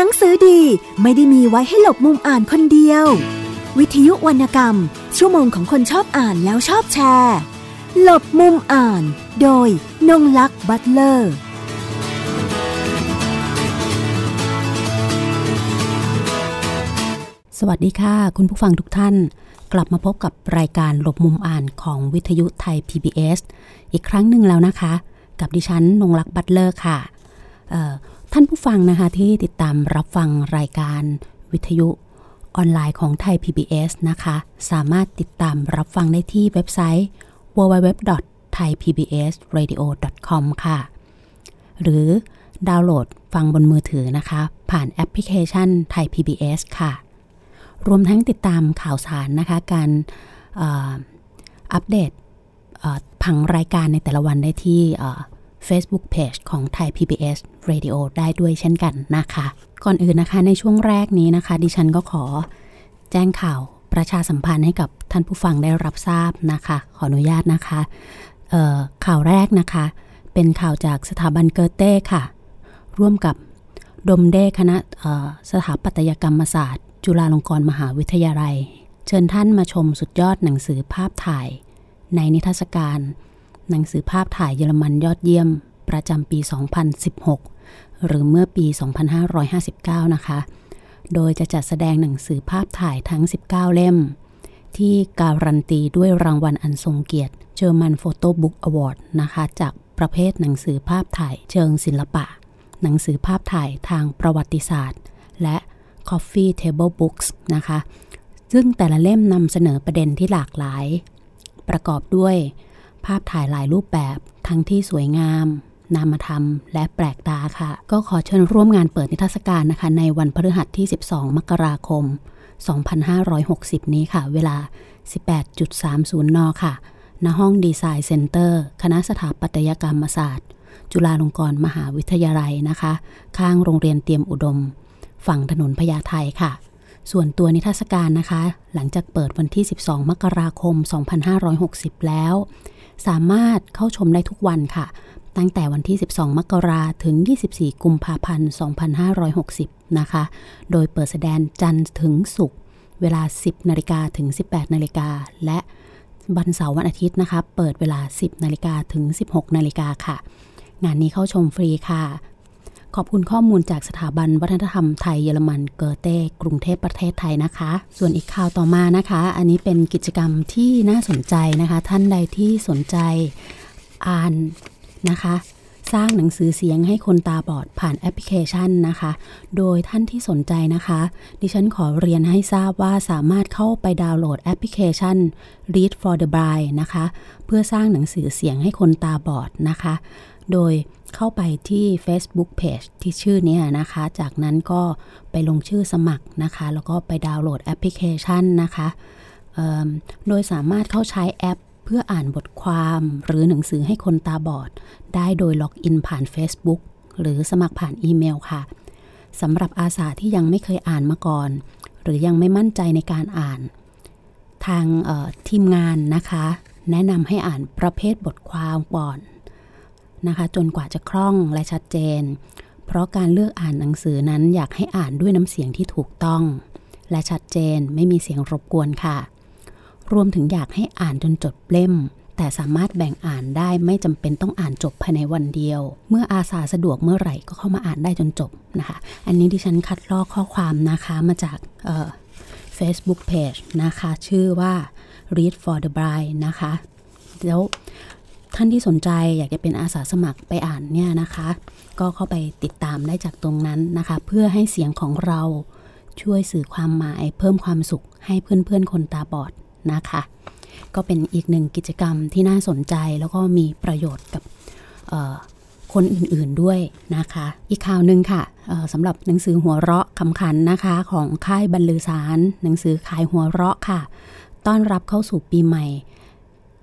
หนังสือดีไม่ได้มีไว้ให้หลบมุมอ่านคนเดียววิทยุวรรณกรรมชั่วโมงของคนชอบอ่านแล้วชอบแชร์หลบมุมอ่านโดยนงลักษ์บัตเลอร์สวัสดีค่ะคุณผู้ฟังทุกท่านกลับมาพบกับรายการหลบมุมอ่านของวิทยุไทย PBS อีกครั้งหนึ่งแล้วนะคะกับดิฉันนงลักษ์บัตเลอร์ค่ะท่านผู้ฟังนะคะที่ติดตามรับฟังรายการวิทยุออนไลน์ของไทย PBS นะคะสามารถติดตามรับฟังได้ที่เว็บไซต์ www.thaipbsradio.com ค่ะหรือดาวน์โหลดฟังบนมือถือนะคะผ่านแอปพลิเคชันไทย PBS ค่ะรวมทั้งติดตามข่าวสารนะคะการอัปเดตผังรายการในแต่ละวันได้ที่Facebook Page ของ Thai PBS Radio ได้ด้วยเช่นกันนะคะก่อนอื่นนะคะในช่วงแรกนี้นะคะดิฉันก็ขอแจ้งข่าวประชาสัมพันธ์ให้กับท่านผู้ฟังได้รับทราบนะคะขออนุญาตนะคะข่าวแรกนะคะเป็นข่าวจากสถาบันเกอเต้ค่ะร่วมกับดมเดคณะสถาปัตยกรรมศาสตร์จุฬาลงกรณ์มหาวิทยาลัยเชิญท่านมาชมสุดยอดหนังสือภาพถ่ายในนิทรรศการหนังสือภาพถ่ายเยอรมันยอดเยี่ยมประจำปี 2016 หรือเมื่อปี 2559 นะคะโดยจะจัดแสดงหนังสือภาพถ่ายทั้ง 19 เล่มที่การันตีด้วยรางวัลอันทรงเกียรติ German Photobook Award นะคะจากประเภทหนังสือภาพถ่ายเชิงศิลปะหนังสือภาพถ่ายทางประวัติศาสตร์และCoffee Table Books นะคะซึ่งแต่ละเล่มนำเสนอประเด็นที่หลากหลายประกอบด้วยภาพถ่ายหลายรูปแบบทั้งที่สวยงามนามธรรมและแปลกตาค่ะก็ขอเชิญร่วมงานเปิดนิทรรศการนะคะในวันพฤหัสที่12มกราคม2560นี้ค่ะเวลา 18:30 น.ค่ะณห้องดีไซน์เซ็นเตอร์คณะสถาปัตยกรรมศาสตร์จุฬาลงกรณ์มหาวิทยาลัยนะคะข้างโรงเรียนเตรียมอุดมฝั่งถนนพญาไทค่ะส่วนตัวนิทรรศการนะคะหลังจากเปิดวันที่12มกราคม2560แล้วสามารถเข้าชมได้ทุกวันค่ะตั้งแต่วันที่12มกราคมถึง24กุมภาพันธ์2560นะคะโดยเปิดแสดงจันทร์ถึงศุกร์เวลา 10:00 นถึง 18:00 นและวันเสาร์วันอาทิตย์นะคะเปิดเวลา 10:00 นถึง 16:00 นค่ะงานนี้เข้าชมฟรีค่ะขอบคุณข้อมูลจากสถาบันวัฒนธรรมไทยเยอรมันเกอเต้กรุงเทพประเทศไทยนะคะส่วนอีกข่าวต่อมานะคะอันนี้เป็นกิจกรรมที่น่าสนใจนะคะท่านใดที่สนใจอ่านนะคะสร้างหนังสือเสียงให้คนตาบอดผ่านแอปพลิเคชันนะคะโดยท่านที่สนใจนะคะดิฉันขอเรียนให้ทราบว่าสามารถเข้าไปดาวน์โหลดแอปพลิเคชัน Read for the Blind นะคะเพื่อสร้างหนังสือเสียงให้คนตาบอดนะคะโดยเข้าไปที่ Facebook Page ที่ชื่อนี้นะคะจากนั้นก็ไปลงชื่อสมัครนะคะแล้วก็ไปดาวน์โหลดแอปพลิเคชันนะคะโดยสามารถเข้าใช้แอปเพื่ออ่านบทความหรือหนังสือให้คนตาบอดได้โดยล็อกอินผ่าน Facebook หรือสมัครผ่านอีเมลค่ะสำหรับอาสาที่ยังไม่เคยอ่านมาก่อนหรือยังไม่มั่นใจในการอ่านทางทีมงานนะคะแนะนำให้อ่านประเภทบทความก่อนนะคะจนกว่าจะคล่องและชัดเจนเพราะการเลือกอ่านหนังสือนั้นอยากให้อ่านด้วยน้ำเสียงที่ถูกต้องและชัดเจนไม่มีเสียงรบกวนค่ะรวมถึงอยากให้อ่านจนจบเล่มแต่สามารถแบ่งอ่านได้ไม่จำเป็นต้องอ่านจบภายในวันเดียวเมื่ออาสาสะดวกเมื่อไหร่ก็เข้ามาอ่านได้จนจบนะคะอันนี้ดิฉันคัดลอกข้อความนะคะมาจากFacebook Page นะคะชื่อว่า Read for the Blind นะคะแล้วท่านที่สนใจอยากจะเป็นอาสาสมัครไปอ่านเนี่ยนะคะก็เข้าไปติดตามได้จากตรงนั้นนะคะเพื่อให้เสียงของเราช่วยสื่อความหมายเพิ่มความสุขให้เพื่อนๆคนตาบอดนะคะก็เป็นอีกหนึ่งกิจกรรมที่น่าสนใจแล้วก็มีประโยชน์กับคนอื่นๆด้วยนะคะอีกข่าวนึงค่ะสำหรับหนังสือหัวเราะคำขันนะคะของค่ายบรรลือสารหนังสือขายหัวเราะค่ะต้อนรับเข้าสู่ปีใหม่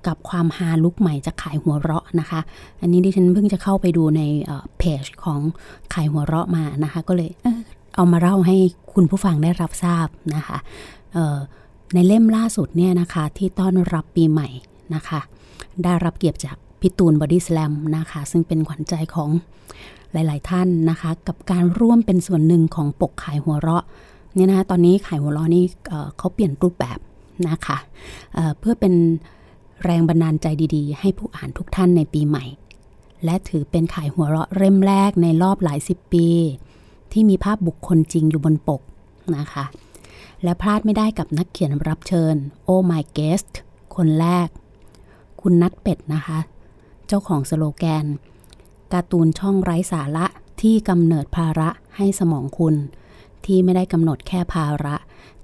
กับความฮาลุกใหม่จากขายหัวเราะนะคะอันนี้ดิฉันเพิ่งจะเข้าไปดูในเพจของขายหัวเราะมานะคะก็เลยเอามาเล่าให้คุณผู้ฟังได้รับทราบนะคะในเล่มล่าสุดเนี่ยนะคะที่ต้อนรับปีใหม่นะคะได้รับเกียรติจาก พี่ตูนบอดี้สแลมนะคะซึ่งเป็นขวัญใจของหลายๆท่านนะคะกับการร่วมเป็นส่วนหนึ่งของปกขายหัวเราะเนี่ยนะคะตอนนี้ขายหัวเราะนี่เขาเปลี่ยนรูปแบบนะคะเพื่อเป็นแรงบันดาลใจดีๆให้ผู้อ่านทุกท่านในปีใหม่และถือเป็นขายหัวเราะเล่มแรกในรอบหลายสิบปีที่มีภาพบุคคลจริงอยู่บนปกนะคะและพลาดไม่ได้กับนักเขียนรับเชิญ Oh My Guest คนแรกคุณนัทเป็ดนะคะเจ้าของสโลแกนการ์ตูนช่องไร้สาระที่กำเนิดภาระให้สมองคุณที่ไม่ได้กำหนดแค่ภาระ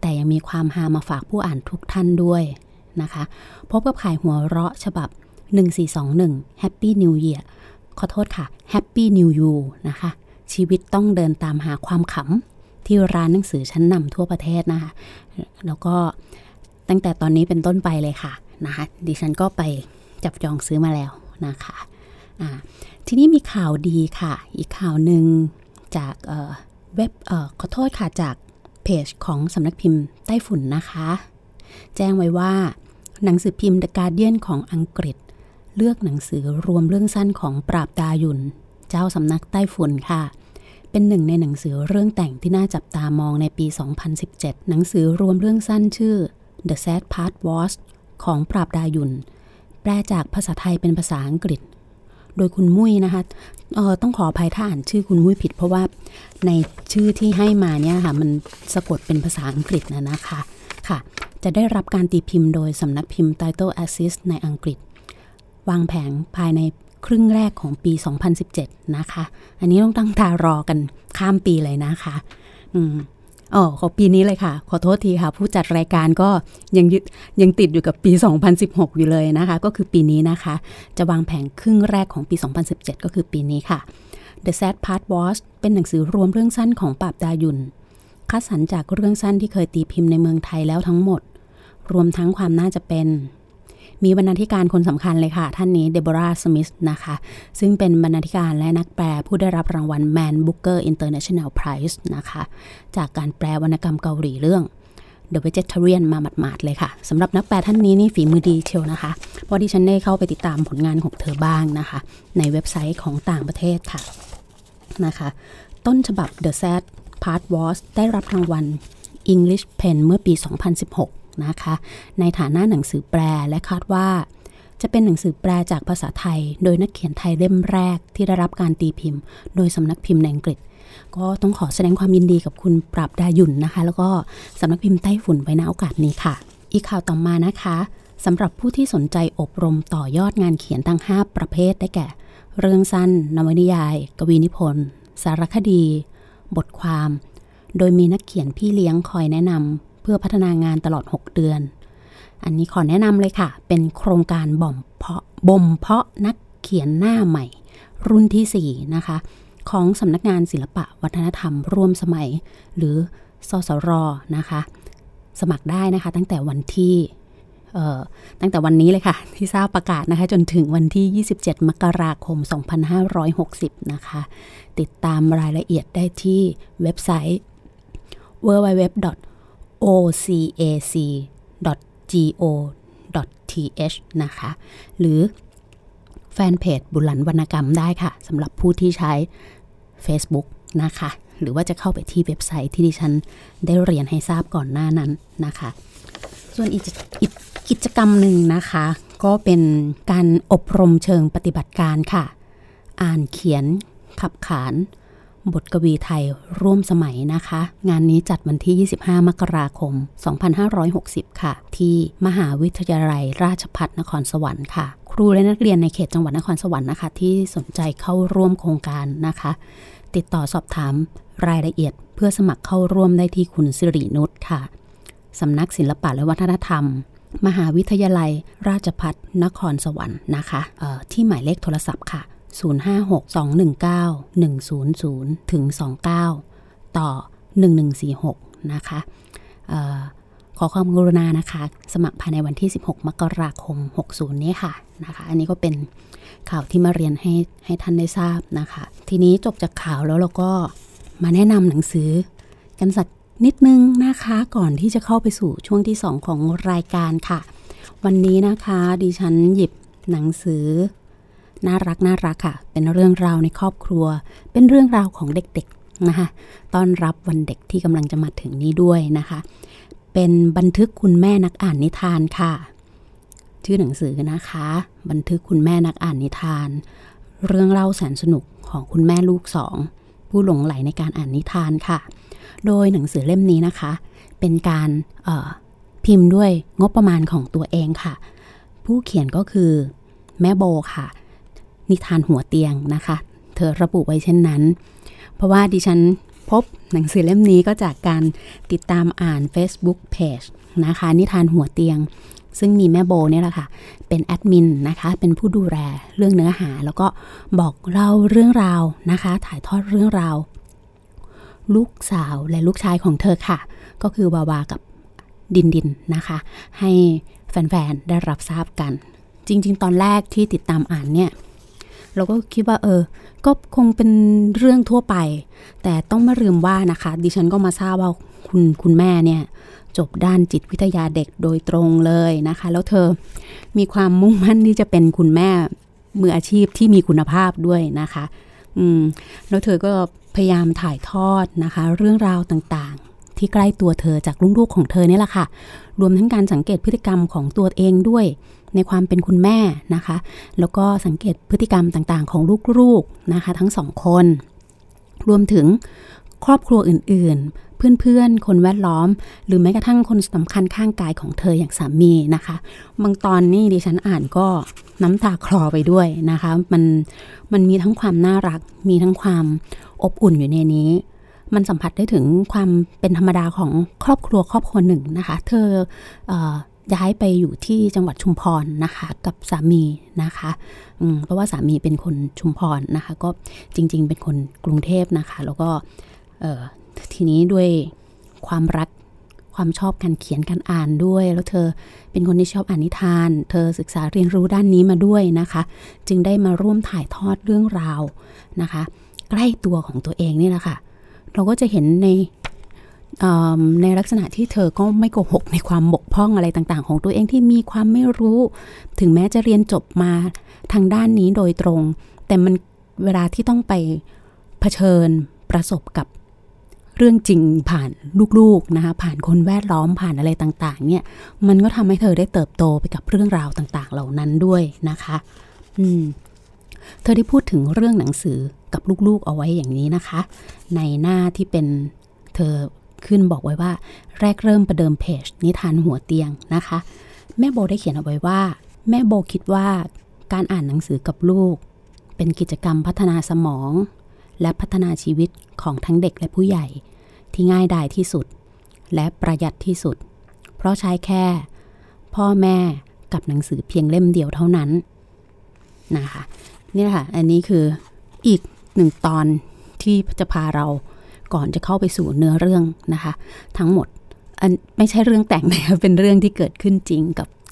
แต่ยังมีความฮามาฝากผู้อ่านทุกท่านด้วยนะคะพบกับขายหัวเราะฉบับ1421 Happy New Year ขอโทษค่ะ Happy New You นะคะชีวิตต้องเดินตามหาความขำที่ร้านหนังสือชั้นนำทั่วประเทศนะคะแล้วก็ตั้งแต่ตอนนี้เป็นต้นไปเลยค่ะนะคะดิฉันก็ไปจับจองซื้อมาแล้วนะคะทีนี้มีข่าวดีค่ะอีกข่าวหนึ่งจากเว็บขอโทษค่ะจากเพจของสำนักพิมพ์ไต้ฝุ่นนะคะแจ้งไว้ว่าหนังสือพิมพ์ The Guardian ของอังกฤษเลือกหนังสือรวมเรื่องสั้นของปราบดาหยุนเจ้าสำนักไต้ฝุ่นค่ะเป็นหนึ่งในหนังสือเรื่องแต่งที่น่าจับตามองในปี2017หนังสือรวมเรื่องสั้นชื่อ The Sad Part Was ของปราบดาหยุนแปลจากภาษาไทยเป็นภาษาอังกฤษโดยคุณมุ้ยนะคะต้องขออภัยถ้าอ่านชื่อคุณมุ้ยผิดเพราะว่าในชื่อที่ให้มาเนี่ยค่ะมันสะกดเป็นภาษาอังกฤษนะคะค่ะจะได้รับการตีพิมพ์โดยสำนักพิมพ์ Tyto Press ในอังกฤษวางแผงภายในครึ่งแรกของปี2017นะคะอันนี้ต้องตั้งตารอกันข้ามปีเลยนะคะขอปีนี้เลยค่ะขอโทษทีค่ะผู้จัดรายการก็ยังติดอยู่กับปี2016อยู่เลยนะคะก็คือปีนี้นะคะจะวางแผงครึ่งแรกของปี2017ก็คือปีนี้ค่ะ The Sad Part Was เป็นหนังสือรวมเรื่องสั้นของปราบดาหยุนคัดสรรจากเรื่องสั้นที่เคยตีพิมพ์ในเมืองไทยแล้วทั้งหมดรวมทั้งความน่าจะเป็นมีบรรณาธิการคนสำคัญเลยค่ะท่านนี้เดโบราห์สมิธนะคะซึ่งเป็นบรรณาธิการและนักแปลผู้ได้รับรางวัล Man Booker International Prize นะคะจากการแปลวรรณกรรมเกาหลีเรื่อง The Vegetarian มาหมาดๆเลยค่ะสำหรับนักแปลท่านนี้นี่ฝีมือดีเชียวนะคะเพราะดิฉันได้เข้าไปติดตามผลงานของเธอบ้างนะคะในเว็บไซต์ของต่างประเทศค่ะนะคะต้นฉบับ The Sad Part Was ได้รับรางวัล English Pen เมื่อปี2016นะคะในฐานะหนังสือแปลและคาดว่าจะเป็นหนังสือแปลจากภาษาไทยโดยนักเขียนไทยเล่มแรกที่ได้รับการตีพิมพ์โดยสำนักพิมพ์ในอังกฤษก็ต้องขอแสดงความยินดีกับคุณปราบดาหยุนนะคะแล้วก็สำนักพิมพ์ไต้ฝุ่นไว้ณโอกาสนี้ค่ะอีกข่าวต่อมานะคะสำหรับผู้ที่สนใจอบรมต่อยอดงานเขียนทั้ง5ประเภทได้แก่เรื่องสั้นนวนิยายกวีนิพนธ์สารคดีบทความโดยมีนักเขียนพี่เลี้ยงคอยแนะนำเพื่อพัฒนางานตลอด6เดือนอันนี้ขอแนะนำเลยค่ะเป็นโครงการบ่มเพาะนักเขียนหน้าใหม่รุ่นที่4นะคะของสำนักงานศิลปะวัฒนธรรมร่วมสมัยหรือสสร.นะคะสมัครได้นะคะตั้งแต่วันที่ตั้งแต่วันนี้เลยค่ะที่ทราบประกาศนะคะจนถึงวันที่27มกราคม2560นะคะติดตามรายละเอียดได้ที่เว็บไซต์ www.ocac.go.th นะคะหรือแฟนเพจบุหลันวรรณกรรมได้ค่ะสำหรับผู้ที่ใช้ Facebook นะคะหรือว่าจะเข้าไปที่เว็บไซต์ที่ดิฉันได้เรียนให้ทราบก่อนหน้านั้นนะคะส่วนอีกกิจกรรมหนึ่งนะคะก็เป็นการอบรมเชิงปฏิบัติการค่ะอ่านเขียนขับขานบทกวีไทยร่วมสมัยนะคะงานนี้จัดวันที่25มกราคม2560ค่ะที่มหาวิทยาลัยราชภัฏนครสวรรค์ค่ะครูและนักเรียนในเขตจังหวัดนครสวรรค์นะคะที่สนใจเข้าร่วมโครงการนะคะติดต่อสอบถามรายละเอียดเพื่อสมัครเข้าร่วมได้ที่คุณสิรินุชค่ะสำนักศิลปะและวัฒนธรรมมหาวิทยาลัยราชภัฏนครสวรรค์นะคะที่หมายเลขโทรศัพท์ค่ะ056-219-100-29 ต่อ 1146 นะคะขอความกรุณานะคะสมัครภายในวันที่16มกราคม60นี้ค่ะนะคะอันนี้ก็เป็นข่าวที่มาเรียนให้ท่านได้ทราบนะคะทีนี้จบจากข่าวแล้วเราก็มาแนะนำหนังสือกันสักนิดนึงนะคะก่อนที่จะเข้าไปสู่ช่วงที่2ของรายการค่ะวันนี้นะคะดิฉันหยิบหนังสือ น่ารักค่ะเป็นเรื่องราวในครอบครัวเป็นเรื่องราวของเด็กๆนะคะต้อนรับวันเด็กที่กำลังจะมาถึงนี้ด้วยนะคะเป็นบันทึกคุณแม่นักอ่านนิทานค่ะชื่อหนังสือนะคะบันทึกคุณแม่นักอ่านนิทานเรื่องเล่าแสนสนุกของคุณแม่ลูกสองผู้หลงไหลในการอ่านนิทานค่ะโดยหนังสือเล่มนี้นะคะเป็นการพิมพ์ด้วยงบประมาณของตัวเองค่ะผู้เขียนก็คือแม่โบค่ะนิทานหัวเตียงนะคะเธอระบุไว้เช่นนั้นเพราะว่าดิฉันพบหนังสือเล่มนี้ก็จากการติดตามอ่าน Facebook Page นะคะนิทานหัวเตียงซึ่งมีแม่โบเนี่ยแหละค่ะเป็นแอดมินนะคะเป็นผู้ดูแลเรื่องเนื้อหาแล้วก็บอกเล่าเรื่องราวนะคะถ่ายทอดเรื่องราวลูกสาวและลูกชายของเธอค่ะก็คือวาวากับดินนะคะให้แฟนๆได้รับทราบกันจริงๆตอนแรกที่ติดตามอ่านเนี่ยเราก็คิดว่าก็คงเป็นเรื่องทั่วไปแต่ต้องไม่ลืมว่านะคะดิฉันก็มาทราบว่าคุณแม่เนี่ยจบด้านจิตวิทยาเด็กโดยตรงเลยนะคะแล้วเธอมีความมุ่งมั่นที่จะเป็นคุณแม่มืออาชีพที่มีคุณภาพด้วยนะคะแล้วเธอก็พยายามถ่ายทอดนะคะเรื่องราวต่างๆที่ใกล้ตัวเธอจากลูกๆของเธอเนี่ยแหละค่ะรวมทั้งการสังเกตพฤติกรรมของตัวเองด้วยในความเป็นคุณแม่นะคะแล้วก็สังเกตพฤติกรรมต่างๆของลูกๆนะคะทั้งสองคนรวมถึงครอบครัวอื่นๆเพื่อนๆคนแวดล้อมหรือแม้กระทั่งคนสำคัญข้างกายของเธออย่างสามีนะคะบางตอนนี่ดิฉันอ่านก็น้ำตาคลอไปด้วยนะคะมันมีทั้งความน่ารักมีทั้งความอบอุ่นอยู่ในนี้มันสัมผัสได้ถึงความเป็นธรรมดาของครอบครัวหนึ่งนะคะเธอย้ายไปอยู่ที่จังหวัดชุมพรนะคะกับสามีนะคะเพราะว่าสามีเป็นคนชุมพรนะคะก็จริงๆเป็นคนกรุงเทพนะคะแล้วก็ทีนี้ด้วยความรักความชอบการเขียนการอ่านด้วยแล้วเธอเป็นคนที่ชอบอ่านนิทานเธอศึกษาเรียนรู้ด้านนี้มาด้วยนะคะจึงได้มาร่วมถ่ายทอดเรื่องราวนะคะใกล้ตัวของตัวเองนี่แหละค่ะเราก็จะเห็นในลักษณะที่เธอก็ไม่โกหกในความบกพร่องอะไรต่างๆของตัวเองที่มีความไม่รู้ถึงแม้จะเรียนจบมาทางด้านนี้โดยตรงแต่มันเวลาที่ต้องไปเผชิญประสบกับเรื่องจริงผ่านลูกๆนะคะผ่านคนแวดล้อมผ่านอะไรต่างๆเนี่ยมันก็ทำให้เธอได้เติบโตไปกับเรื่องราวต่างๆเหล่านั้นด้วยนะคะเธอได้พูดถึงเรื่องหนังสือกับลูกๆเอาไว้อย่างนี้นะคะในหน้าที่เป็นเธอขึ้นบอกไว้ว่าแรกเริ่มประเดิมเพจนิทานหัวเตียงนะคะแม่โบได้เขียนเอาไว้ว่าแม่โบคิดว่าการอ่านหนังสือกับลูกเป็นกิจกรรมพัฒนาสมองและพัฒนาชีวิตของทั้งเด็กและผู้ใหญ่ที่ง่ายดายที่สุดและประหยัดที่สุดเพราะใช้แค่พ่อแม่กับหนังสือเพียงเล่มเดียวเท่านั้นนะคะนี่แหละค่ะอันนี้คืออีกหนึ่งตอนที่จะพาเราก่อนจะเข้าไปสู่เนื้อเรื่องนะคะทั้งหมดไม่ใช่เรื่องแต่งนะคะเป็นเรื่องที่เกิดขึ้นจริง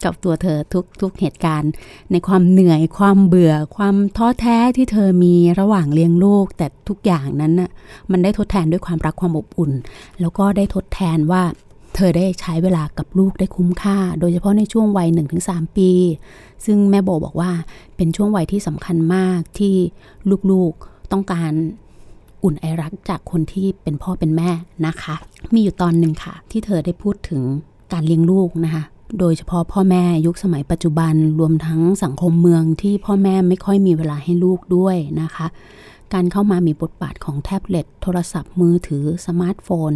กับตัวเธอทุกเหตุการณ์ในความเหนื่อยความเบื่อความท้อแท้ที่เธอมีระหว่างเลี้ยงลูกแต่ทุกอย่างนั้นน่ะมันได้ทดแทนด้วยความรักความอบอุ่นแล้วก็ได้ทดแทนว่าเธอได้ใช้เวลากับลูกได้คุ้มค่าโดยเฉพาะในช่วงวัย 1-3 ปีซึ่งแม่โบบอกว่าเป็นช่วงวัยที่สำคัญมากที่ลูกๆต้องการอุ่นไอรักจากคนที่เป็นพ่อเป็นแม่นะคะมีอยู่ตอนหนึ่งค่ะที่เธอได้พูดถึงการเลี้ยงลูกนะคะโดยเฉพาะพ่อแม่ยุคสมัยปัจจุบันรวมทั้งสังคมเมืองที่พ่อแม่ไม่ค่อยมีเวลาให้ลูกด้วยนะคะการเข้ามามีบทบาทของแท็บเล็ตโทรศัพท์มือถือสมาร์ทโฟน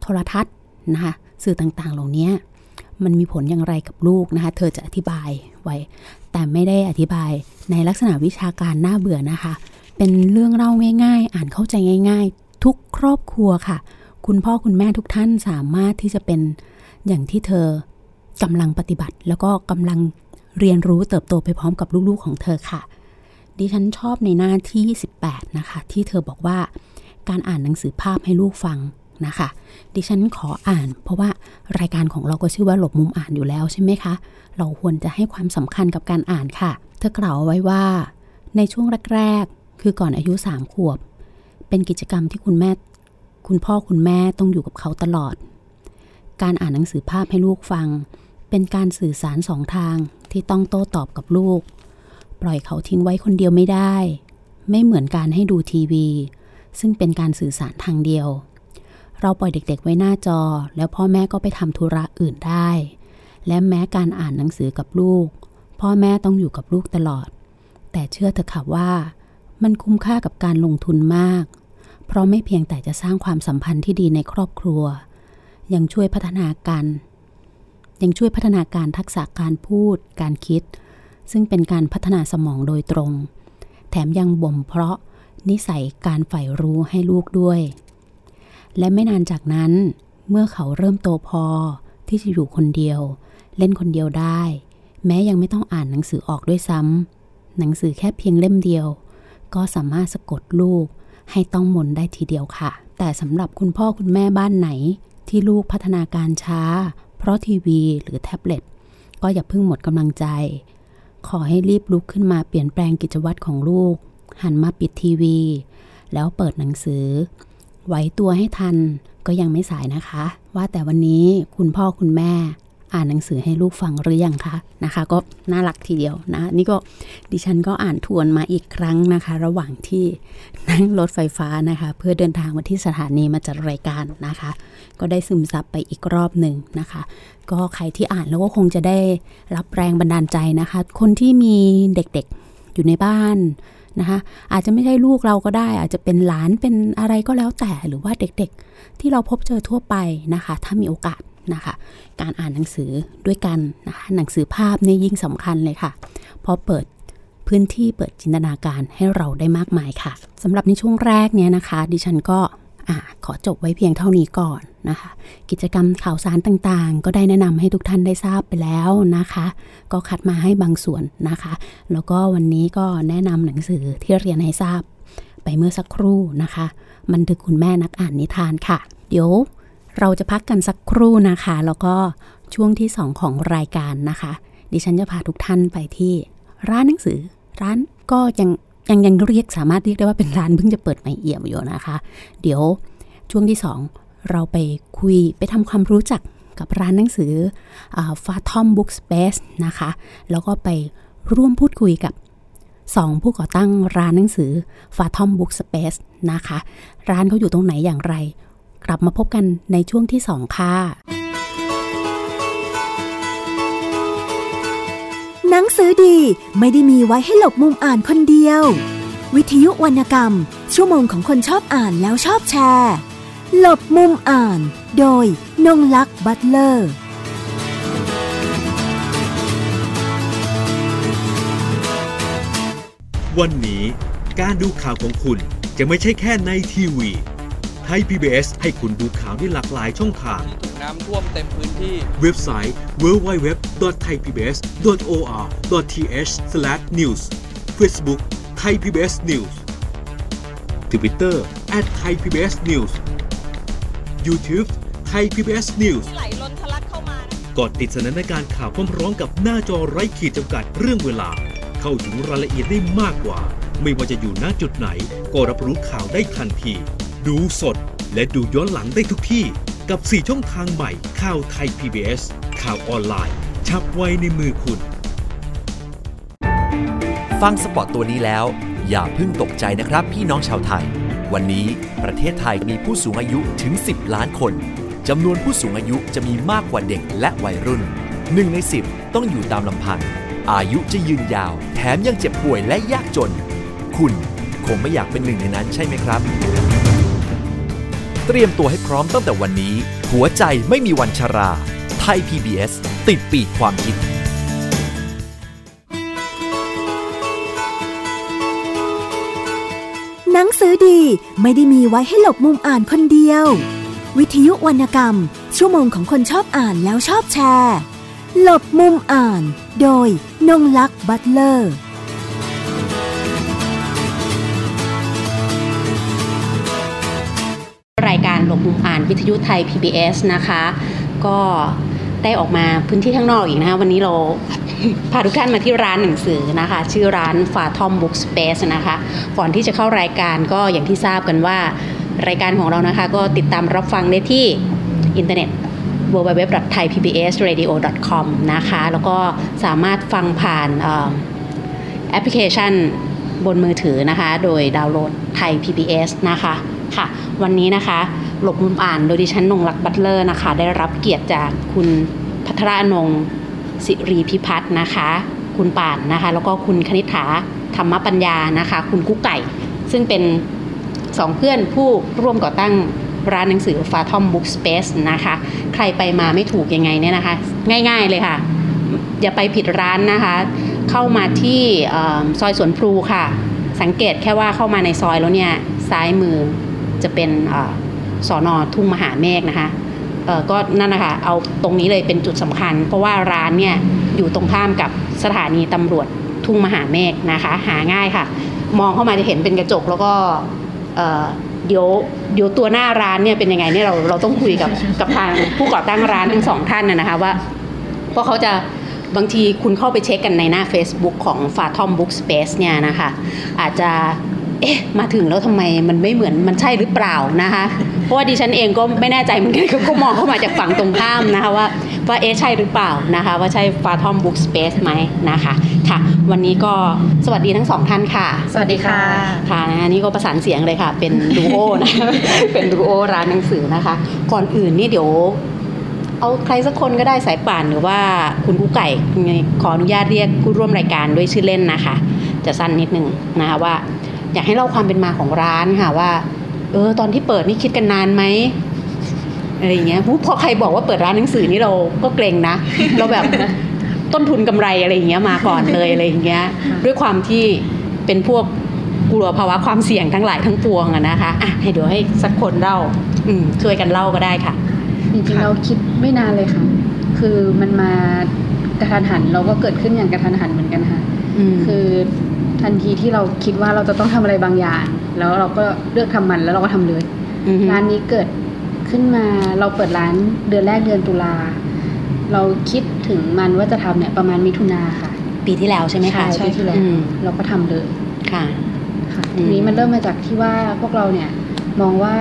โทรทัศน์นะคะสื่อต่างๆเหล่านี้มันมีผลอย่างไรกับลูกนะคะเธอจะอธิบายไว้แต่ไม่ได้อธิบายในลักษณะวิชาการน่าเบื่อนะคะเป็นเรื่องเล่าง่ายๆอ่านเข้าใจง่ายๆทุกครอบครัวค่ะคุณพ่อคุณแม่ทุกท่านสามารถที่จะเป็นอย่างที่เธอกำลังปฏิบัติแล้วก็กำลังเรียนรู้เติบโตไปพร้อมกับลูกๆของเธอค่ะดิฉันชอบในหน้าที่28นะคะที่เธอบอกว่าการอ่านหนังสือภาพให้ลูกฟังนะคะดิฉันขออ่านเพราะว่ารายการของเราก็ชื่อว่าหลบมุมอ่านอยู่แล้วใช่ไหมคะเราควรจะให้ความสำคัญกับการอ่านค่ะเธอกล่าวไว้ว่าในช่วงแรกๆคือก่อนอายุ3 ขวบเป็นกิจกรรมที่คุณพ่อคุณแม่ต้องอยู่กับเขาตลอดการอ่านหนังสือภาพให้ลูกฟังเป็นการสื่อสาร2 ทางที่ต้องโต้ตอบกับลูก ปล่อยเขาทิ้งไว้คนเดียวไม่ได้ไม่เหมือนการให้ดูทีวีซึ่งเป็นการสื่อสารทางเดียวเราปล่อยเด็กๆไว้หน้าจอแล้วพ่อแม่ก็ไปทำธุระอื่นได้และแม้การอ่านหนังสือกับลูกพ่อแม่ต้องอยู่กับลูกตลอดแต่เชื่อเถอะค่ะว่ามันคุ้มค่ากับการลงทุนมากเพราะไม่เพียงแต่จะสร้างความสัมพันธ์ที่ดีในครอบครัวยังช่วยพัฒนาการทักษะการพูดการคิดซึ่งเป็นการพัฒนาสมองโดยตรงแถมยังบ่มเพาะนิสัยการใฝ่รู้ให้ลูกด้วยและไม่นานจากนั้นเมื่อเขาเริ่มโตพอที่จะอยู่คนเดียวเล่นคนเดียวได้แม้ยังไม่ต้องอ่านหนังสือออกด้วยซ้ำหนังสือแค่เพียงเล่มเดียวก็สามารถสะกดลูกให้ต้องมนได้ทีเดียวค่ะแต่สำหรับคุณพ่อคุณแม่บ้านไหนที่ลูกพัฒนาการช้าเพราะทีวีหรือแท็บเล็ตก็อย่าเพิ่งหมดกำลังใจขอให้รีบลุกขึ้นมาเปลี่ยนแปลงกิจวัตรของลูกหันมาปิดทีวีแล้วเปิดหนังสือไหวตัวให้ทันก็ยังไม่สายนะคะว่าแต่วันนี้คุณพ่อคุณแม่อ่านหนังสือให้ลูกฟังหรือยังคะนะคะก็น่ารักทีเดียวนะนี่ก็ดิฉันก็อ่านทวนมาอีกครั้งนะคะระหว่างที่นั่งรถไฟฟ้านะคะเพื่อเดินทางมาที่สถานีมาจัดรายการนะคะก็ได้ซึมซับไปอีกรอบหนึ่งนะคะก็ใครที่อ่านแล้วก็คงจะได้รับแรงบันดาลใจนะคะคนที่มีเด็กๆอยู่ในบ้านนะคะอาจจะไม่ใช่ลูกเราก็ได้อาจจะเป็นหลานเป็นอะไรก็แล้วแต่หรือว่าเด็กๆที่เราพบเจอทั่วไปนะคะถ้ามีโอกาสนะคะการอ่านหนังสือด้วยกันนะคะหนังสือภาพนี่ยิ่งสำคัญเลยค่ะเพราะเปิดพื้นที่เปิดจินตนาการให้เราได้มากมายค่ะสำหรับในช่วงแรกเนี่ยนะคะดิฉันก็ขอจบไว้เพียงเท่านี้ก่อนนะคะกิจกรรมข่าวสารต่างๆก็ได้แนะนำให้ทุกท่านได้ทราบไปแล้วนะคะก็คัดมาให้บางส่วนนะคะแล้วก็วันนี้ก็แนะนำหนังสือที่เรียนให้ทราบไปเมื่อสักครู่นะคะมันคือคุณแม่นักอ่านนิทานค่ะเดี๋ยวเราจะพักกันสักครู่นะคะแล้วก็ช่วงที่2ของรายการนะคะดิฉันจะพาทุกท่านไปที่ร้านหนังสือร้านก็ยังเรียกสามารถเรียกได้ว่าเป็นร้านเพิ่งจะเปิดใหม่เอี่ยมอยู่นะคะเดี๋ยวช่วงที่2เราไปคุยไปทำความรู้จักกับร้านหนังสือPhantom Book Space นะคะแล้วก็ไปร่วมพูดคุยกับ2ผู้ก่อตั้งร้านหนังสือPhantom Book Space นะคะร้านเขาอยู่ตรงไหนอย่างไรกลับมาพบกันในช่วงที่2ค่ะหนังสือดีไม่ได้มีไว้ให้หลบมุมอ่านคนเดียววิทยุวรรณกรรมชั่วโมงของคนชอบอ่านแล้วชอบแชร์หลบมุมอ่านโดยนงลักษณ์บัตเลอร์วันนี้การดูข่าวของคุณจะไม่ใช่แค่ในทีวีไทย PBS ให้คุณดูข่าวได้หลากหลายช่องทางถูกน้ำท่วมเต็มพื้นที่เว็บไซต์ www.thaipbs.or.th/news Facebook Thai PBS News Twitter @thaipbsnews YouTube Thai PBS News ไหลล้นทะลักเข้ามากดติดสนับสนุนการข่าวพร้อมร้องกับหน้าจอไร้ขีดจำกัดเรื่องเวลาเข้าถึงรายละเอียดได้มากกว่าไม่ว่าจะอยู่ณจุดไหนก็รับรู้ข่าวได้ทันทีดูสดและดูย้อนหลังได้ทุกที่กับ4ช่องทางใหม่ข่าวไทย PBS ข่าวออนไลน์ชับไว้ในมือคุณฟังสปอตตัวนี้แล้วอย่าเพิ่งตกใจนะครับพี่น้องชาวไทยวันนี้ประเทศไทยมีผู้สูงอายุถึง10ล้านคนจำนวนผู้สูงอายุจะมีมากกว่าเด็กและวัยรุ่น1ใน10ต้องอยู่ตามลำพังอายุจะยืนยาวแถมยังเจ็บป่วยและยากจนคุณคงไม่อยากเป็นหนึ่งในนั้นใช่ไหมครับเตรียมตัวให้พร้อมตั้งแต่วันนี้หัวใจไม่มีวันชราไทย PBS ติดปีกความคิดหนังสือดีไม่ได้มีไว้ให้หลบมุมอ่านคนเดียววิทยุวรรณกรรมชั่วโมงของคนชอบอ่านแล้วชอบแชร์หลบมุมอ่านโดยนงลักษณ์บัตเลอร์รายการหลบมุมอ่านวิทยุไทย PBS นะคะก็ได้ออกมาพื้นที่ข้างนอกอีกนะคะวันนี้เรา พาทุกท่านมาที่ร้านหนังสือนะคะชื่อร้าน Phantom Book Space นะคะก่อนที่จะเข้ารายการก็อย่างที่ทราบกันว่ารายการของเรานะคะก็ติดตามรับฟังได้ที่อินเทอร์เน็ต www.thaipbsradio.com นะคะแล้วก็สามารถฟังผ่าน แอปพลิเคชันบนมือถือนะคะโดยดาวน์โหลด Thai PBS นะคะค่ะวันนี้นะคะหลบมุมอ่านโดยดิฉันนงลักษ์บัตเลอร์นะคะได้รับเกียรติจากคุณภัทรนงค์ศิรีพิพัฒน์นะคะคุณป่านนะคะแล้วก็คุณคณิษฐาธรรมปัญญานะคะคุณกุ๊กไก่ซึ่งเป็นสองเพื่อนผู้ร่วมก่อตั้งร้านหนังสือ Phantom Book Space นะคะใครไปมาไม่ถูกยังไงเนี่ยนะคะง่ายๆเลยค่ะอย่าไปผิดร้านนะคะเข้ามาที่ซอยสวนพลูค่ะสังเกตแค่ว่าเข้ามาในซอยแล้วเนี่ยซ้ายมือจะเป็นสน.ทุ่งมหาเมฆนะคะก็นั่นนะคะเอาตรงนี้เลยเป็นจุดสำคัญเพราะว่าร้านเนี่ยอยู่ตรงข้ามกับสถานีตำรวจทุ่งมหาเมฆนะคะหาง่ายค่ะมองเข้ามาจะเห็นเป็นกระจกแล้วก็เดี๋ยวตัวหน้าร้านเนี่ยเป็นยังไงเนี่ยเราต้องคุยกับทางผู้ก่อตั้งร้านทั้งสองท่านนะคะว่าเพราะเขาจะบางทีคุณเข้าไปเช็คกันในหน้า Facebook ของ Phantom Book Space เนี่ยนะคะอาจจะมาถึงแล้วทำไมมันไม่เหมือนมันใช่หรือเปล่านะคะเพราะว่าดิฉันเองก็ไม่แน่ใจเหมือนกันก็มองเข้ามาจากฝั่งตรงข้ามนะคะว่าใช่หรือเปล่านะคะว่าใช่ Phantom Book Space ไหมนะคะค่ะวันนี้ก็สวัสดีทั้งสองท่านค่ะสวัสดีค่ะค่ะอันนี้ก็ประสานเสียงเลยค่ะเป็นดูโอนะ เป็นดูโอร้านหนังสือนะคะก่อนอื่นนี่เดี๋ยวเอาใครสักคนก็ได้สายป่านหรือว่าคุณกุ๊กไก่ขออนุญาตเรียกผู้ร่วมรายการด้วยชื่อเล่นนะคะจะสั้นนิดนึงนะคะว่าอยากให้เล่าความเป็นมาของร้านค่ะว่าตอนที่เปิดนี่คิดกันนานไหมอะไรอย่างเงี้ยพอใครบอกว่าเปิดร้านหนังสือนี่เราก็เกรงนะเราแบบต้นทุนกำไรอะไรอย่างเงี้ยมาก่อนเลยอะไรอย่างเงี้ยด้วยความที่เป็นพวกกลัวภาวะความเสี่ยงทั้งหลายทั้งปวงอะนะคะอ่ะให้เดี๋ยวให้สักคนเล่าช่วยกันเล่าก็ได้ค่ะจริงๆเราคิดไม่นานเลยค่ะคือมันมากระทันหันเราก็เกิดขึ้นอย่างกระทันหันเหมือนกันค่ะคือทันทีที่เราคิดว่าเราจะต้องทำอะไรบางอย่างแล้วเราก็เลือกทำมันแล้วเราก็ทำเลยร้านนี้เกิดขึ้นมาเราเปิดร้านเดือนแรกเดือนตุลาเราคิดถึงมันว่าจะทำเนี่ยประมาณมิถุนาค่ะปีที่แล้วใช่ไหมคะใช่ปีที่แล้วเราก็ทำเลยค่ะทีนี้มันเริ่มมาจากที่ว่าพวกเราเนี่ยมองว่า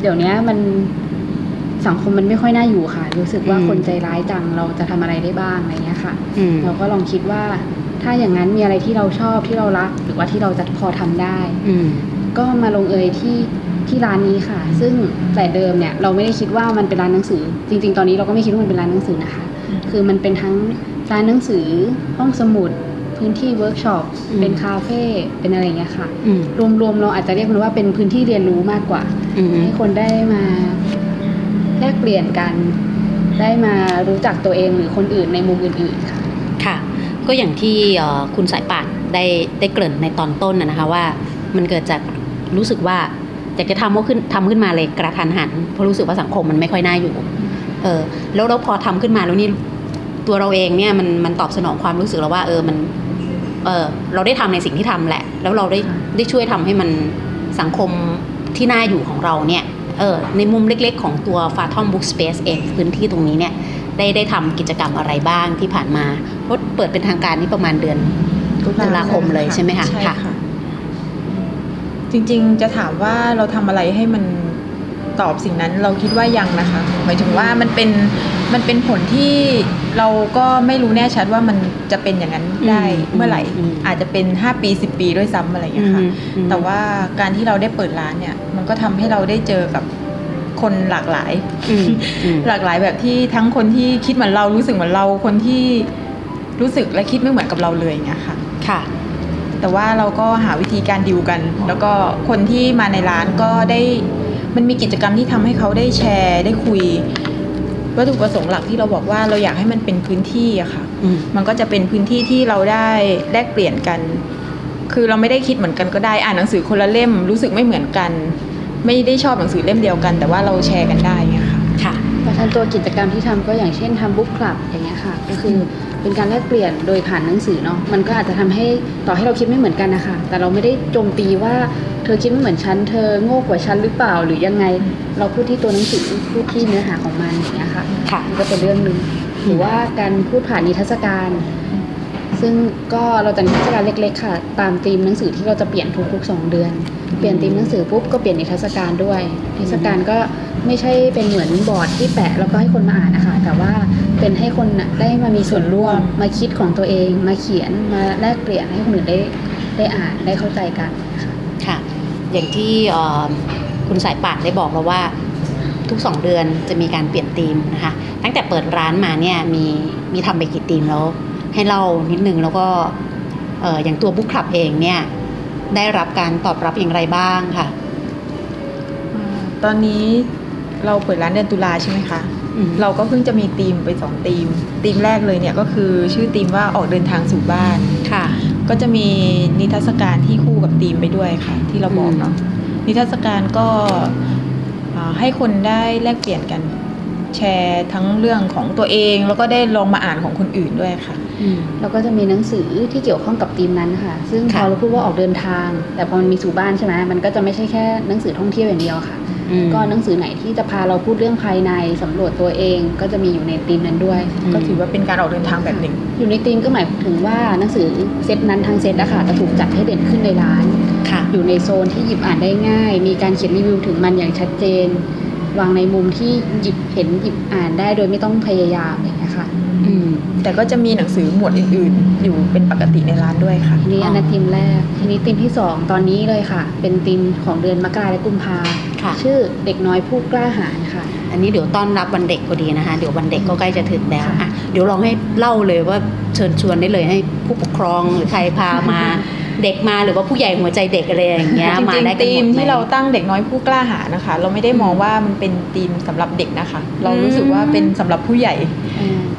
เดี๋ยวนี้มันสังคมมันไม่ค่อยน่าอยู่ค่ะรู้สึกว่าคนใจร้ายจังเราจะทำอะไรได้บ้างอะไรเงี้ยค่ะเราก็ลองคิดว่าถ้าอย่างนั้นมีอะไรที่เราชอบที่เรารักหรือว่าที่เราจะพอทำได้ก็มาลงเอยที่ร้านนี้ค่ะซึ่งแต่เดิมเนี่ยเราไม่ได้คิดว่ามันเป็นร้านหนังสือจริงๆตอนนี้เราก็ไม่คิดว่ามันเป็นร้านหนังสือนะคะคือมันเป็นทั้งร้านหนังสือห้องสมุดพื้นที่เวิร์กช็อปเป็นคาเฟ่เป็นอะไรอย่างเงี้ยค่ะรวมๆเราอาจจะเรียกมันว่าเป็นพื้นที่เรียนรู้มากกว่าให้คนได้มาแลกเปลี่ยนกันได้มารู้จักตัวเองหรือคนอื่นในมุมอื่นๆค่ะค่ะก็อย่างที่คุณสายป่านได้เกริ่นในตอนต้นนะคะว่ามันเกิดจากรู้สึกว่าอยากจะทำขึ้นมาเลยกระทันหันเพราะรู้สึกว่าสังคมมันไม่ค่อยน่าอยู่แล้วพอทำขึ้นมาแล้วนี่ตัวเราเองเนี่ยมันตอบสนองความรู้สึกเราว่ามันเราได้ทำในสิ่งที่ทำแหละแล้วเราได้ช่วยทำให้มันสังคมที่น่าอยู่ของเราเนี่ยในมุมเล็กๆของตัว Phantom Book Space เองพื้นที่ตรงนี้เนี่ยได้ทำกิจกรรมอะไรบ้างที่ผ่านมาเพราะเปิดเป็นทางการนี่ประมาณเดือนตุลาคมเลยใช่ไหมคะใช่ค่ะจริงๆจะถามว่าเราทำอะไรให้มันตอบสิ่งนั้นเราคิดว่ายังนะคะหมายถึงว่ามันเป็นผลที่เราก็ไม่รู้แน่ชัดว่ามันจะเป็นอย่างนั้นได้เมื่อไหร่อาจจะเป็น5ปี10ปีด้วยซ้ำอะไรอย่างเงี้ยค่ะแต่ว่าการที่เราได้เปิดร้านเนี่ยมันก็ทำให้เราได้เจอกับคนหลากหลายแบบที่ทั้งคนที่คิดเหมือนเรารู้สึกเหมือนเราคนที่รู้สึกและคิดไม่เหมือนกับเราเลยอย่างเงี้ยค่ะค่ะแต่ว่าเราก็หาวิธีการดิวกันแล้วก็คนที่มาในร้านก็ได้มันมีกิจกรรมที่ทำให้เขาได้แชร์ได้คุยวัตถุประสงค์หลักที่เราบอกว่าเราอยากให้มันเป็นพื้นที่อะค่ะมันก็จะเป็นพื้นที่ที่เราได้แลกเปลี่ยนกันคือเราไม่ได้คิดเหมือนกันก็ได้อ่านหนังสือคนละเล่มรู้สึกไม่เหมือนกันไม่ได้ชอบหนังสือเล่มเดียวกันแต่ว่าเราแชร์กันได้ไงค่ะค่ะแล้วตัวกิจกรรมที่ทำก็อย่างเช่นทำบุ๊กคลับอย่างเงี้ยค่ะก็คือเป็นการแลกเปลี่ยนโดยผ่านหนังสือเนาะมันก็อาจจะทำให้ต่อให้เราคิดไม่เหมือนกันนะคะแต่เราไม่ได้โจมตีว่าเธอคิดไม่เหมือนฉันเธอโง่กว่าฉันหรือเปล่าหรือยังไงเราพูดที่ตัวหนังสือพูดที่เนื้อหาของมันอย่างเงี้ยค่ะค่ะก็เป็นเรื่องนึงหรือว่าการพูดผ่านนิทรรศการซึ่งก็เราจัดนิทรรศการเล็กๆค่ะตามธีมหนังสือที่เราจะเปลี่ยนทุกๆ2 เดือนเปลี่ยนธีมหนังสือปุ๊บก็เปลี่ยนนิทรรศการด้วยนิทรรศการก็ ไม่ใช่เป็นเหมือนบอร์ดที่แปะแล้วก็ให้คนมาอ่านนะคะแต่ว่าเป็นให้คนได้มามีส่วนร่วมมาคิดของตัวเองมาเขียนมาแลกเปลี่ยนให้คนอื่นได้อ่านได้เข้าใจกันค่ะอย่างที่คุณสายป่านได้บอกเราว่าทุก2เดือนจะมีการเปลี่ยนธีมนะคะตั้งแต่เปิดร้านมาเนี่ยมีทำไปกี่ธีมแล้วให้เล่านิดนึงแล้วก็อย่างตัวบุ๊คคลับเองเนี่ยได้รับการตอบรับอย่างไรบ้างค่ะตอนนี้เราเปิดร้านเดือนตุลาใช่ไหมคะเราก็เพิ่งจะมีธีมไป2ธีมแรกเลยเนี่ยก็คือชื่อธีมว่าออกเดินทางสู่บ้านค่ะก็จะมีนิทรรศการที่คู่กับธีมไปด้วยค่ะที่เราบอกเนาะนิทรรศการก็ให้คนได้แลกเปลี่ยนกันแชร์ทั้งเรื่องของตัวเองแล้วก็ได้ลองมาอ่านของคนอื่นด้วยค่ะแล้วก็จะมีหนังสือที่เกี่ยวข้องกับธีมนั้นค่ะซึ่งพอเราพูดว่าออกเดินทางแต่พอมันมีสู่บ้านใช่ไหมมันก็จะไม่ใช่แค่หนังสือท่องเที่ยวอย่างเดียวค่ะก็หนังสือไหนที่จะพาเราพูดเรื่องภายในสำรวจตัวเองก็จะมีอยู่ในธีมนั้นด้วยก็ถือว่าเป็นการออกเดินทางแบบหนึ่งอยู่ในธีมก็หมายถึงว่าหนังสือเซตนั้นทางเซตนะคะจะถูกจัดให้เด่นขึ้นในร้านอยู่ในโซนที่หยิบอ่านได้ง่ายมีการเขียนรีวิวถึงมันอย่างชัดเจนวางในมุมที่หยิบอ่านได้โดยไม่ต้องพยายามอย่างนี้ค่ะแต่ก็จะมีหนังสือหมวดอื่นๆอยู่เป็นปกติในร้านด้วยค่ะนี่อันนั้นธีมแรกทีนี้ธีมที่2ตอนนี้เลยค่ะเป็นธีมของเดือนมกราและกุมภาชื่อเด็กน้อยผู้กล้าหาญค่ะอันนี้เดี๋ยวต้อนรับวันเด็กพอดีนะคะเดี๋ยววันเด็กก็ใกล้จะถึงแล้วอ่ะเดี๋ยวลองให้เล่าเลยว่าเชิญชวนได้เลยให้ผู้ปกครองหรือใครพามาเด็กมาหรือว่าผู้ใหญ่หัวใจเด็กอะไรอย่างเงี้ยมาได้กันหมดเลยจริงๆธีมที่เราตั้งเด็กน้อยผู้กล้าหาญนะคะเราไม่ได้มองว่ามันเป็นธีมสำหรับเด็กนะคะเรารู้สึกว่าเป็นสำหรับผู้ใหญ่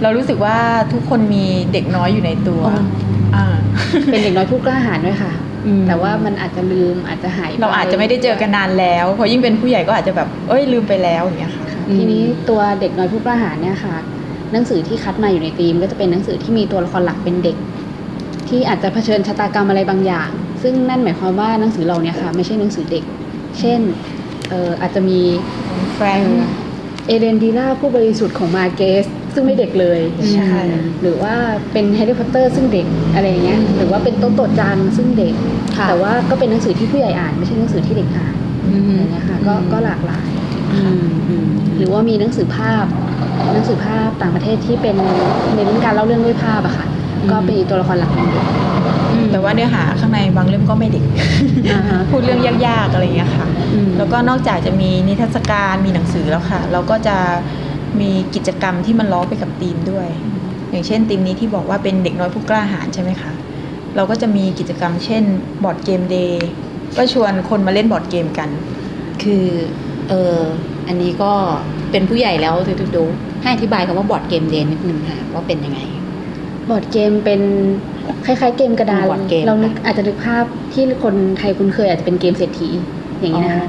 เรารู้สึกว่าทุกคนมีเด็กน้อยอยู่ในตัวเป็นเด็กน้อยผู้กล้าหาญด้วยค่ะแต่ว่ามันอาจจะลืมอาจจะหายเราอาจจะไม่ได้เจอกันนานแล้วพอยิ่งเป็นผู้ใหญ่ก็อาจจะแบบเอ้ยลืมไปแล้วอย่างเงี้ยค่ะทีนี้ตัวเด็กน้อยผู้กล้าหาญเนี่ยค่ะหนังสือที่คัดมาอยู่ในธีมก็จะเป็นหนังสือที่มีตัวละครหลักเป็นเด็กที่อาจจะเผชิญชะตากรรมอะไรบางอย่างซึ่งนั่นหมายความว่าหนังสือเราเนี่ยค่ะไม่ใช่หนังสือเด็กเช่นอาจจะมีแฟรงค์เอเดนดีล่าผู้บริสุทธิ์ของมาเกสซึ่งไม่เด็กเลยหรือว่าเป็นแฮร์รี่พอตเตอร์ซึ่งเด็กอะไรอย่างเงี้ยหรือว่าเป็นโต๊ะโต๊ะจังซึ่งเด็กแต่ว่าก็เป็นหนังสือที่ผู้ใหญ่อ่านไม่ใช่หนังสือที่เด็กอ่านอะไรเงี้ยค่ะก็หลากหลายหรือว่ามีหนังสือภาพต่างประเทศที่เป็นในเรื่องการเล่าเรื่องด้วยภาพอะค่ะก็เป็นตัวละครหลักเป็นเด็กแต่ว่าเนื้อหาข้างในบางเล่มก็ไม่เด็กพูดเรื่องยากๆอะไรอย่างเงี้ยค่ะแล้วก็นอกจากจะมีนิทรรศการมีหนังสือแล้วค่ะเราก็จะมีกิจกรรมที่มันล้อไปกับธีมด้วยอย่างเช่นธีมนี้ที่บอกว่าเป็นเด็กน้อยผู้กล้าหาญใช่ไหมคะเราก็จะมีกิจกรรมเช่นบอร์ดเกมเดย์ก็ชวนคนมาเล่นบอร์ดเกมกันคืออันนี้ก็เป็นผู้ใหญ่แล้วดูให้อธิบายคำว่าบอร์ดเกมเดย์นิดนึงค่ะว่าเป็นยังไงบอร์ดเกมเป็นคล้ายๆเกมกระดานเราอาจจะนึกภาพที่คนไทยคุ้นเคยอาจจะเป็นเกมเศรษฐีอย่างนี้นะคะ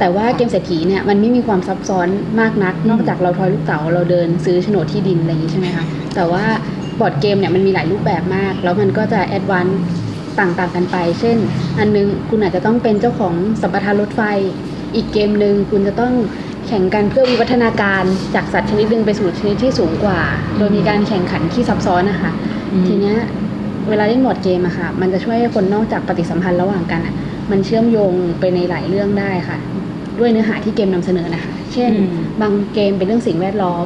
แต่ว่าเกมเศรษฐีเนี่ยมันไม่มีความซับซ้อนมากนักนอกจากเราทอยลูกเต๋าเราเดินซื้อโฉนดที่ดินอะไรอย่างนี้ใช่ไหมคะแต่ว่าบอร์ดเกมเนี่ยมันมีหลายรูปแบบมากแล้วมันก็จะแอดวานซ์ต่างๆกันไปเช่นอันนึงคุณอาจจะต้องเป็นเจ้าของสัมปทานรถไฟอีกเกมนึงคุณจะต้องแข่งกันเพื่อวิวัฒนาการจากสัตว์ชนิดนึงไปสู่ชนิดที่สูงกว่าโดยมีการแข่งขันที่ซับซ้อนนะคะทีเนี้ยเวลาเล่นบอร์ดเกมอะค่ะมันจะช่วยให้คนนอกจากปฏิสัมพันธ์ระหว่างกันมันเชื่อมโยงไปในหลายเรื่องได้ค่ะด้วยเนื้อหาที่เกมนำเสนอนะคะเช่นบางเกมเป็นเรื่องสิ่งแวดล้อม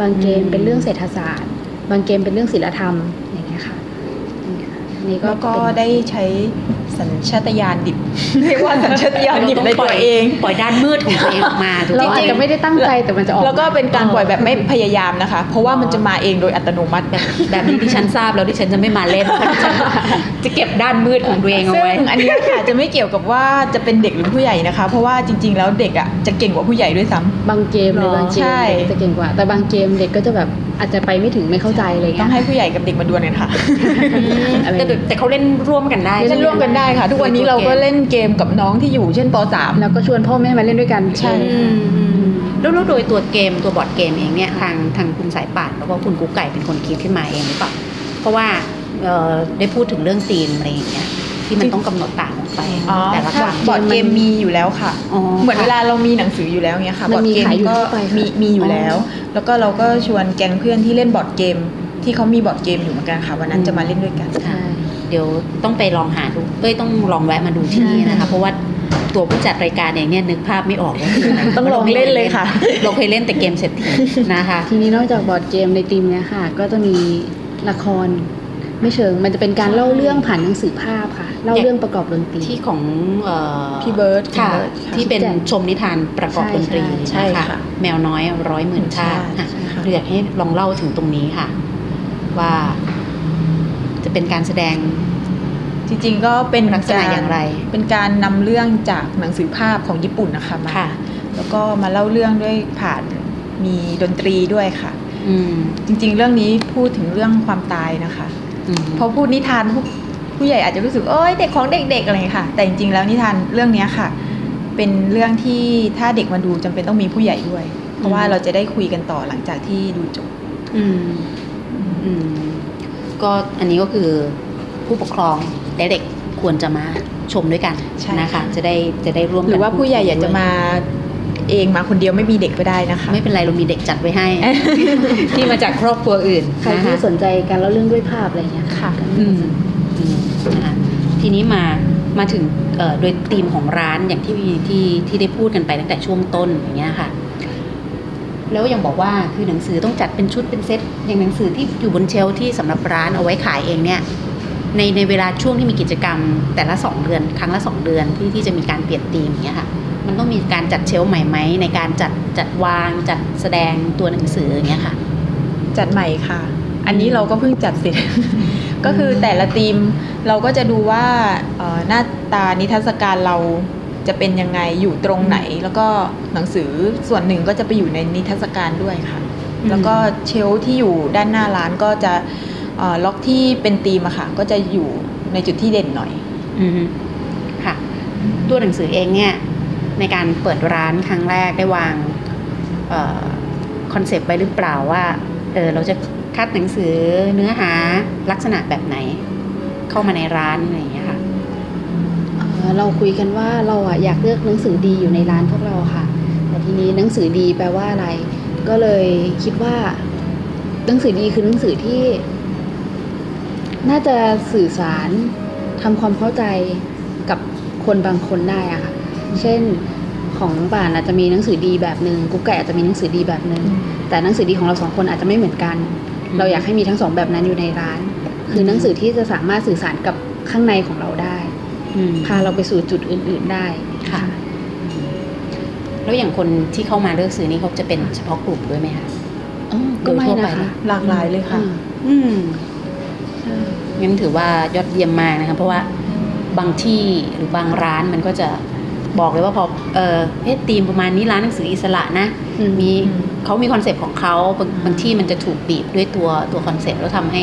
บางเกมเป็นเรื่องเศรษฐศาสตร์บางเกมเป็นเรื่องศิลธรรมอย่างเงี้ยค่ะนี่ก็ได้ใช้สัญชาตญาณดิบเรียกว่าสัญชาตญาณดิบในตัวเองปล่อยด้านมืดของตัวเองออกมาเราอาจจะไม่ได้ตั้งใจแต่มันจะออกแล้วก็เป็นการปล่อยแบบไม่พยายามนะคะเพราะว่ามันจะมาเองโดยอัตโนมัติแบบนี้ที่ฉันทราบแล้วที่ฉันจะไม่มาเล่นจะเก็บด้านมืดของตัวเองเอาไว้อันนี้ค่ะจะไม่เกี่ยวกับว่าจะเป็นเด็กหรือผู้ใหญ่นะคะเพราะว่าจริงๆแล้วเด็กอ่ะจะเก่งกว่าผู้ใหญ่ด้วยซ้ำบางเกมเลยบางเกมจะเก่งกว่าแต่บางเกมเด็กก็จะแบบอาจจะไปไม่ถึงไม่เข้าใจเลยต้องให้ผู้ใหญ่กับเด็กมาดวลกันค่ะแต่เขาเล่นร่วมกันได้เล่นร่วมกันได้ค่ะทุกวันนี้เราก็เล่นเกมกับน้องที่อยู่เช่นป.3 แล้วก็ชวนพ่อแม่มาเล่นด้วยกันใช่แล้วโดยตัวเกมตัวบอร์ดเกมเองเนี่ยทางคุณสายป่านแล้วก็คุณกุ๊กไก่เป็นคนคิดขึ้นมาเองหรือเปล่าเพราะว่าได้พูดถึงเรื่องธีมอะไรอย่างเงี้ยที่มันต้องกำหนดต่างออกไปแต่ละฝั่งบอร์ดเกมมีอยู่แล้วค่ะเหมือนเวลาเรามีหนังสืออยู่แล้วเงี้ยค่ะบอร์ดเกมก็มีอยู่แล้วแล้วก็เราก็ชวนแก๊งเพื่อนที่เล่นบอร์ดเกมที่เขามีบอร์ดเกมอยู่เหมือนกันค่ะวันนั้นจะมาเล่นด้วยกันเดี๋ยวต้องไปลองหาดูต้องลองแวะมาดูที่นี่นะคะเพราะว่า ตัวผู้จัดรายการเองเนี่ยนึกภาพไม่ออกว่าคืออะไรต้องลองเล่นเลยค่ะเราเคยเล่นแต่เกมเศรษฐีนะคะทีนี้นอกจากบอร์ดเกมในทีมเนี้ยค่ะก็จะมีละครไม่เชิงมันจะเป็นการเล่าเรื่องผ่านหนังสือภาพค่ะเล่าเรื่องประกอบดนตรีที่ของพี่เบิร์ดค่ะที่เป็นชมนิทานประกอบดนตรีใช่ค่ะแมวน้อยร้อยหมื่นชาติเราอยากให้ลองเล่าถึงตรงนี้ค่ะว่าจะเป็นการแสดงจริงๆก็เป็นลักษณะอย่างไรเป็นการนำเรื่องจากหนังสือภาพของญี่ปุ่นนะคะมาแล้วก็มาเล่าเรื่องด้วยผ่านมีดนตรีด้วยค่ะจริงๆเรื่องนี้พูดถึงเรื่องความตายนะคะพอพูดนิทานผู้ใหญ่อาจจะรู้สึกโอ๊ยเด็กของเด็กๆอะไรค่ะแต่จริงๆแล้วนิทานเรื่องนี้ค่ะเป็นเรื่องที่ถ้าเด็กมาดูจำเป็นต้องมีผู้ใหญ่ด้วยเพราะว่าเราจะได้คุยกันต่อหลังจากที่ดูจบก็อันนี้ก็คือผู้ปกครองและเด็กควรจะมาชมด้วยกันนะคะจะได้ร่วมกันหรือว่าผู้ใหญ่อยากจะมาเองมาคนเดียวไม่มีเด็กก็ได้นะคะไม่เป็นไรเรามีเด็กจัดไว้ให้ ที่มาจากครอบครัวอื่นใครที่สนใจการเล่าเรื่องด้วยภาพอะไรอย่างเงี้ยค่ะทีนี้มาถึงโดยธีมของร้านอย่างที่ได้พูดกันไปตั้งแต่ช่วงต้นอย่างเงี้ยค่ะแล้วยังบอกว่าคือหนังสือต้องจัดเป็นชุดเป็นเซตอย่างหนังสือที่อยู่บนเชลฟ์ที่สำหรับร้านเอาไว้ขายเองเนี่ยในเวลาช่วงที่มีกิจกรรมแต่ละ2เดือนครั้งละ2เดือนที่จะมีการเปลี่ยนธีมอย่างเงี้ยค่ะมันต้องมีการจัดเชลฟ์ใหม่ไหมในการจัดวางจัดแสดงตัวหนังสืออย่างเงี้ยค่ะจัดใหม่ค่ะอันนี้เราก็เพิ่งจัดเสร็จ ก็คือแต่ละธีมเราก็จะดูว่าหน้าตานิทรรศการเราจะเป็นยังไงอยู่ตรงไหนแล้วก็หนังสือส่วนหนึ่งก็จะไปอยู่ในนิทรรศการด้วยค่ะแล้วก็เชลฟ์ที่อยู่ด้านหน้าร้านก็จะล็อกที่เป็นธีมอะค่ะก็จะอยู่ในจุดที่เด่นหน่อยค่ะตัวหนังสือเองเนี่ยในการเปิดร้านครั้งแรกได้วางคอนเซปต์ไว้หรือเปล่าว่าเราจะคัดหนังสือเนื้อหาลักษณะแบบไหนเข้ามาในร้านอะไรอย่างเงี้ยค่ะเราคุยกันว่าเราอะอยากเลือกหนังสือดีอยู่ในร้านพวกเราค่ะแต่ทีนี้หนังสือดีแปลว่าอะไรก็เลยคิดว่าหนังสือดีคือหนังสือที่น่าจะสื่อสารทำความเข้าใจกับคนบางคนได้อะค่ะเช่นของป่านอาจจะมีหนังสือดีแบบนึงกุ๊กไก่อาจจะมีหนังสือดีแบบนึงแต่หนังสือดีของเรา2คนอาจจะไม่เหมือนกันเราอยากให้มีทั้ง2แบบนั้นอยู่ในร้านคือหนังสือที่จะสามารถสื่อสารกับข้างในของเราได้พาเราไปสู่จุดอื่นๆได้ค่ะแล้วอย่างคนที่เข้ามาเลือกซื้อนี่เขาจะเป็นเฉพาะกลุ่มด้วยไหมคะก็ไม่นะคะหลากหลายเลยค่ะงั้นถือว่ายอดเยี่ยมมากนะคะเพราะว่าบางที่หรือบางร้านมันก็จะบอกเลยว่าพอธีมประมาณนี้ร้านหนังสืออิสระนะเขามีคอนเซปต์ของเขาบางที่มันจะถูกบีบด้วยตัวคอนเซปต์แล้วทำใ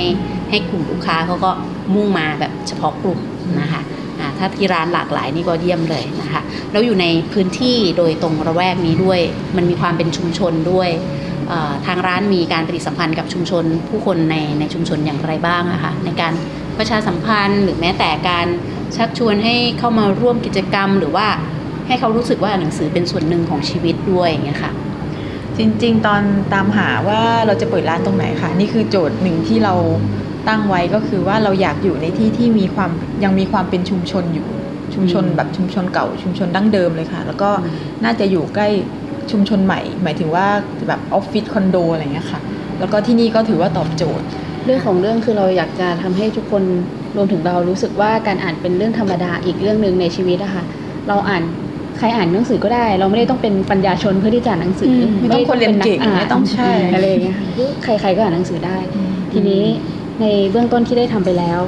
ห้กลุ่มลูกค้าเขาก็มุ่งมาแบบเฉพาะกลุ่มนะคะถ้าที่ร้านหลากหลายนี่ก็เยี่ยมเลยนะคะแล้วอยู่ในพื้นที่โดยตรงระแวกนี้ด้วยมันมีความเป็นชุมชนด้วยทางร้านมีการปฏิสัมพันธ์กับชุมชนผู้คนในชุมชนอย่างไรบ้างอะคะในการประชาสัมพันธ์หรือแม้แต่การชักชวนให้เข้ามาร่วมกิจกรรมหรือว่าให้เขารู้สึกว่าหนังสือเป็นส่วนหนึ่งของชีวิตด้วยอย่างเงี้ยค่ะจริงๆตอนตามหาว่าเราจะเปิดร้านตรงไหนค่ะนี่คือโจทย์หนึ่งที่เราตั้งไว้ก็คือว่าเราอยากอยู่ในที่ที่มีความยังมีความเป็นชุมชนอยู่ชุมชนแบบชุมชนเก่าชุมชนดั้งเดิมเลยค่ะแล้วก็น่าจะอยู่ใกล้ชุมชนใหม่หมายถึงว่าแบบออฟฟิศคอนโดอะไรเงี้ยค่ะแล้วก็ที่นี่ก็ถือว่าตอบโจทย์เรื่องของเรื่องคือเราอยากจะทำให้ทุกคนรวมถึงเรารู้สึกว่าการอ่านเป็นเรื่องธรรมดาอีกเรื่องนึงในชีวิตนะคะเราอ่านใครอ่านหนังสือก็ได้เราไม่ได้ต้องเป็นปัญญาชนเพื่อที่จะอ่านหนังสือไม่ต้องคนเรียนเก่งไม่ต้องใช่อะไรเงี้ยใครๆก็อ่านหนังสือได้ทีนี้ในเบื้องต้นที่ได้ทำไปแล้ว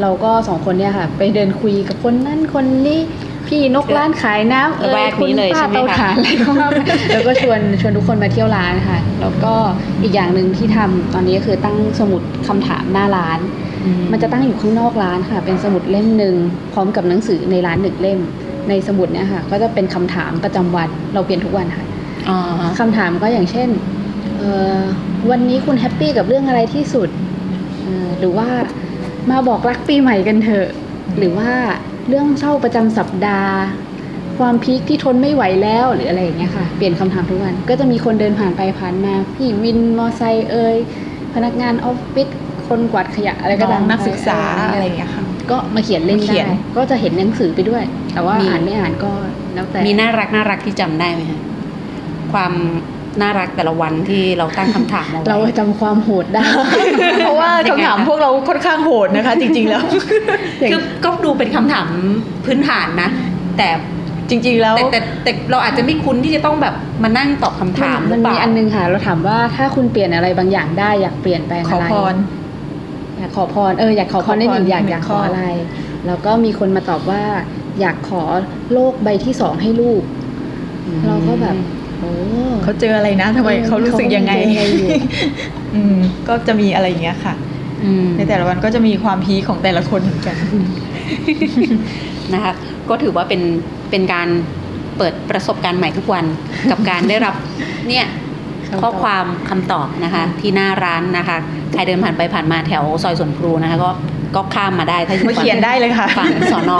เราก็2คนเนี่ยค่ะไปเดินคุยกับคนนั้นคนนี้พี่นกร้านขายน้ำคุณป้าเตาถ่านอะไรของเราแล้วก็ชวนทุกคนมาเที่ยวร้านค่ะแล้วก็อีกอย่างนึงที่ทำตอนนี้ก็คือตั้งสมุดคำถามหน้าร้านมันจะตั้งอยู่ข้างนอกร้านค่ะเป็นสมุดเล่มนึงพร้อมกับหนังสือในร้าน1เล่มในสมุดเนี่ยค่ะก็จะเป็นคำถามประจำวันเราเปลี่ยนทุกวันค่ะคำถามก็อย่างเช่นวันนี้คุณแฮปปี้กับเรื่องอะไรที่สุดหรือว่ามาบอกรักปีใหม่กันเถอะหรือว่าเรื่องเศร้าประจำสัปดาห์ความพีคที่ทนไม่ไหวแล้วหรืออะไรอย่างเงี้ยค่ะเปลี่ยนคำถามทุกวันก็จะมีคนเดินผ่านไปผ่านมาพี่วินมอไซค์พนักงานออฟฟิศคนกวาดขยะอะไรก็ตามนักศึกษาอะไรอย่างเงี้ยค่ะ ก็มาเขียนเล่นได้ก็จะเห็นหนังสือไปด้วยแต่ว่าอ่านไม่อ่านก็แล้วแต่มีน่ารักน่ารักที่จำได้ไหมคะความน่ารักแต่ละวันที่เราตั้งคำถามเราจำความโหดได้ เพราะว่าคำถามพวกเราค่อนข้างโหดนะคะจริงๆแล้วคือก็ดูเป็นคำถามพื้นฐานนะแต่จริงๆแล้วแต่เราอาจจะไม่คุ้นที่จะต้องแบบมานั่งตอบคำถามมันมีอันนึงค่ะเราถามว่าถ้าคุณเปลี่ยนอะไรบางอย่างได้อยากเปลี่ยนไปอะไรขอพรอยากขอพรอยากขอพรได้หนึ่งอยากขออะไรแล้วก็มีคนมาตอบว่าอยากขอโลกใบที่2ให้ลูกเราก็แบบเขาเจออะไรนะทำไมเขารู้สึกยังไงก็จะมีอะไรอย่างเงี้ยค่ะในแต่ละวันก็จะมีความพีคของแต่ละคนเหมือนกันนะคะก็ถือว่าเป็นการเปิดประสบการณ์ใหม่ทุกวันกับการได้รับเนี่ยข้อความคำตอบนะคะที่หน้าร้านนะคะใครเดินผ่านไปผ่านมาแถวซอยสวนพลูนะคะก็ข้ามมาได้ถ้าอยู่ฝั่งเขียนได้เลยค่ะฝั่งสน.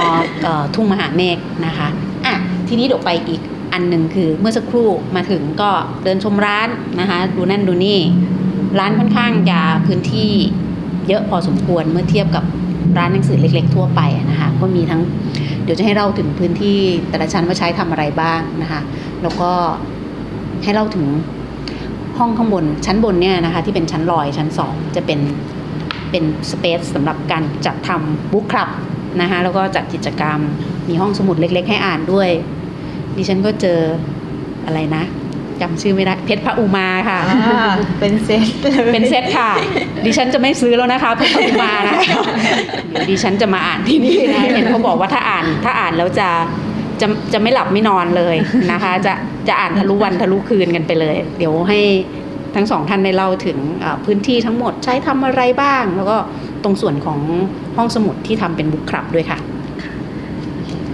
ทุ่งมหาเมฆนะคะอ่ะทีนี้เดี๋ยวไปอีกอันหนึ่งคือเมื่อสักครู่มาถึงก็เดินชมร้านนะคะดูนั่นดูนี่ร้านค่อนข้างจะพื้นที่เยอะพอสมควรเมื่อเทียบกับร้านหนังสือเล็กๆทั่วไปนะคะก็มีทั้งเดี๋ยวจะให้เล่าถึงพื้นที่แต่ละชั้นว่าใช้ทำอะไรบ้างนะคะแล้วก็ให้เล่าถึงห้องข้างบนชั้นบนเนี่ยนะคะที่เป็นชั้นลอยชั้น2จะเป็นสเปซสำหรับการจัดทำบุ๊คคลับนะคะแล้วก็จัดกิจกรรมมีห้องสมุดเล็กๆให้อ่านด้วยดิฉันก็เจออะไรนะจำชื่อไม่ได้เพชรพระอุมาค่ะเป็นเซตค่ะดิฉันจะไม่ซื้อแล้วนะคะเพชรพระอุมานะเดี๋ยวดิฉันจะมาอ่านที่นี่นะเห็นเขาบอกว่าถ้าอ่านแล้วจะไม่หลับไม่นอนเลยนะคะจะอ่านทะลุวันทะลุคืนกันไปเลยเดี๋ยวให้ทั้งสองท่านได้เล่าถึงพื้นที่ทั้งหมดใช้ทำอะไรบ้างแล้วก็ตรงส่วนของห้องสมุดที่ทำเป็นบุ๊คคลับด้วยค่ะ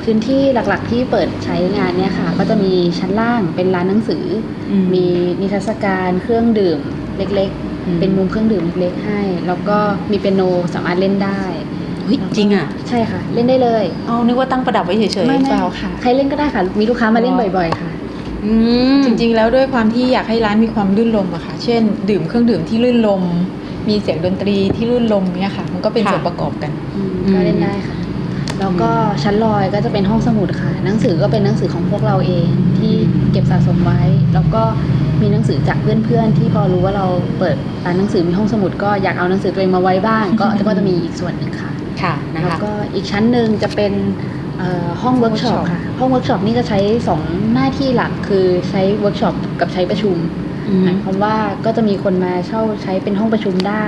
พื้นที่หลักๆที่เปิดใช้งานเนี่ยค่ะก็จะมีชั้นล่างเป็นร้านหนังสือมีนิทรรศการเครื่องดื่มเล็กๆเป็นมุมเครื่องดื่มเล็กๆให้แล้วก็มีเปียโนสามารถเล่นได้จริงอ่ะใช่ค่ะเล่นได้เลยอ๋อนึกว่าตั้งประดับไว้เฉยๆไม่เปล่าค่ะใครเล่นก็ได้ค่ะมีลูกค้ามาเล่นบ่อยๆค่ะจริงๆแล้วด้วยความที่อยากให้ร้านมีความลื่นลมอะค่ะเช่นดื่มเครื่องดื่มที่ลื่นลมมีเสียงดนตรีที่ลื่นลมเนี่ยค่ะมันก็เป็นส่วนประกอบกันก็เล่นได้ค่ะแล้วก็ชั้นลอยก็จะเป็นห้องสมุดค่ะหนังสือก็เป็นหนังสือของพวกเราเองที่เก็บสะสมไว้แล้วก็มีหนังสือจากเพื่อนๆที่พอรู้ว่าเราเปิดร้านหนังสือมีห้องสมุดก็อยากเอาหนังสือตัวเองมาไว้บ้าง ก็จะมีอีกส่วนนึงค่ะค่ะนะคะแล้วก็อีกชั้นนึงจะเป็นห้องเวิร์กช็อปค่ะห้องเวิร์กช็อปนี่จะใช้2หน้าที่หลักคือใช้เวิร์กช็อปกับใช้ประชุมหมายความว่าก็จะมีคนมาเช่าใช้เป็นห้องประชุมได้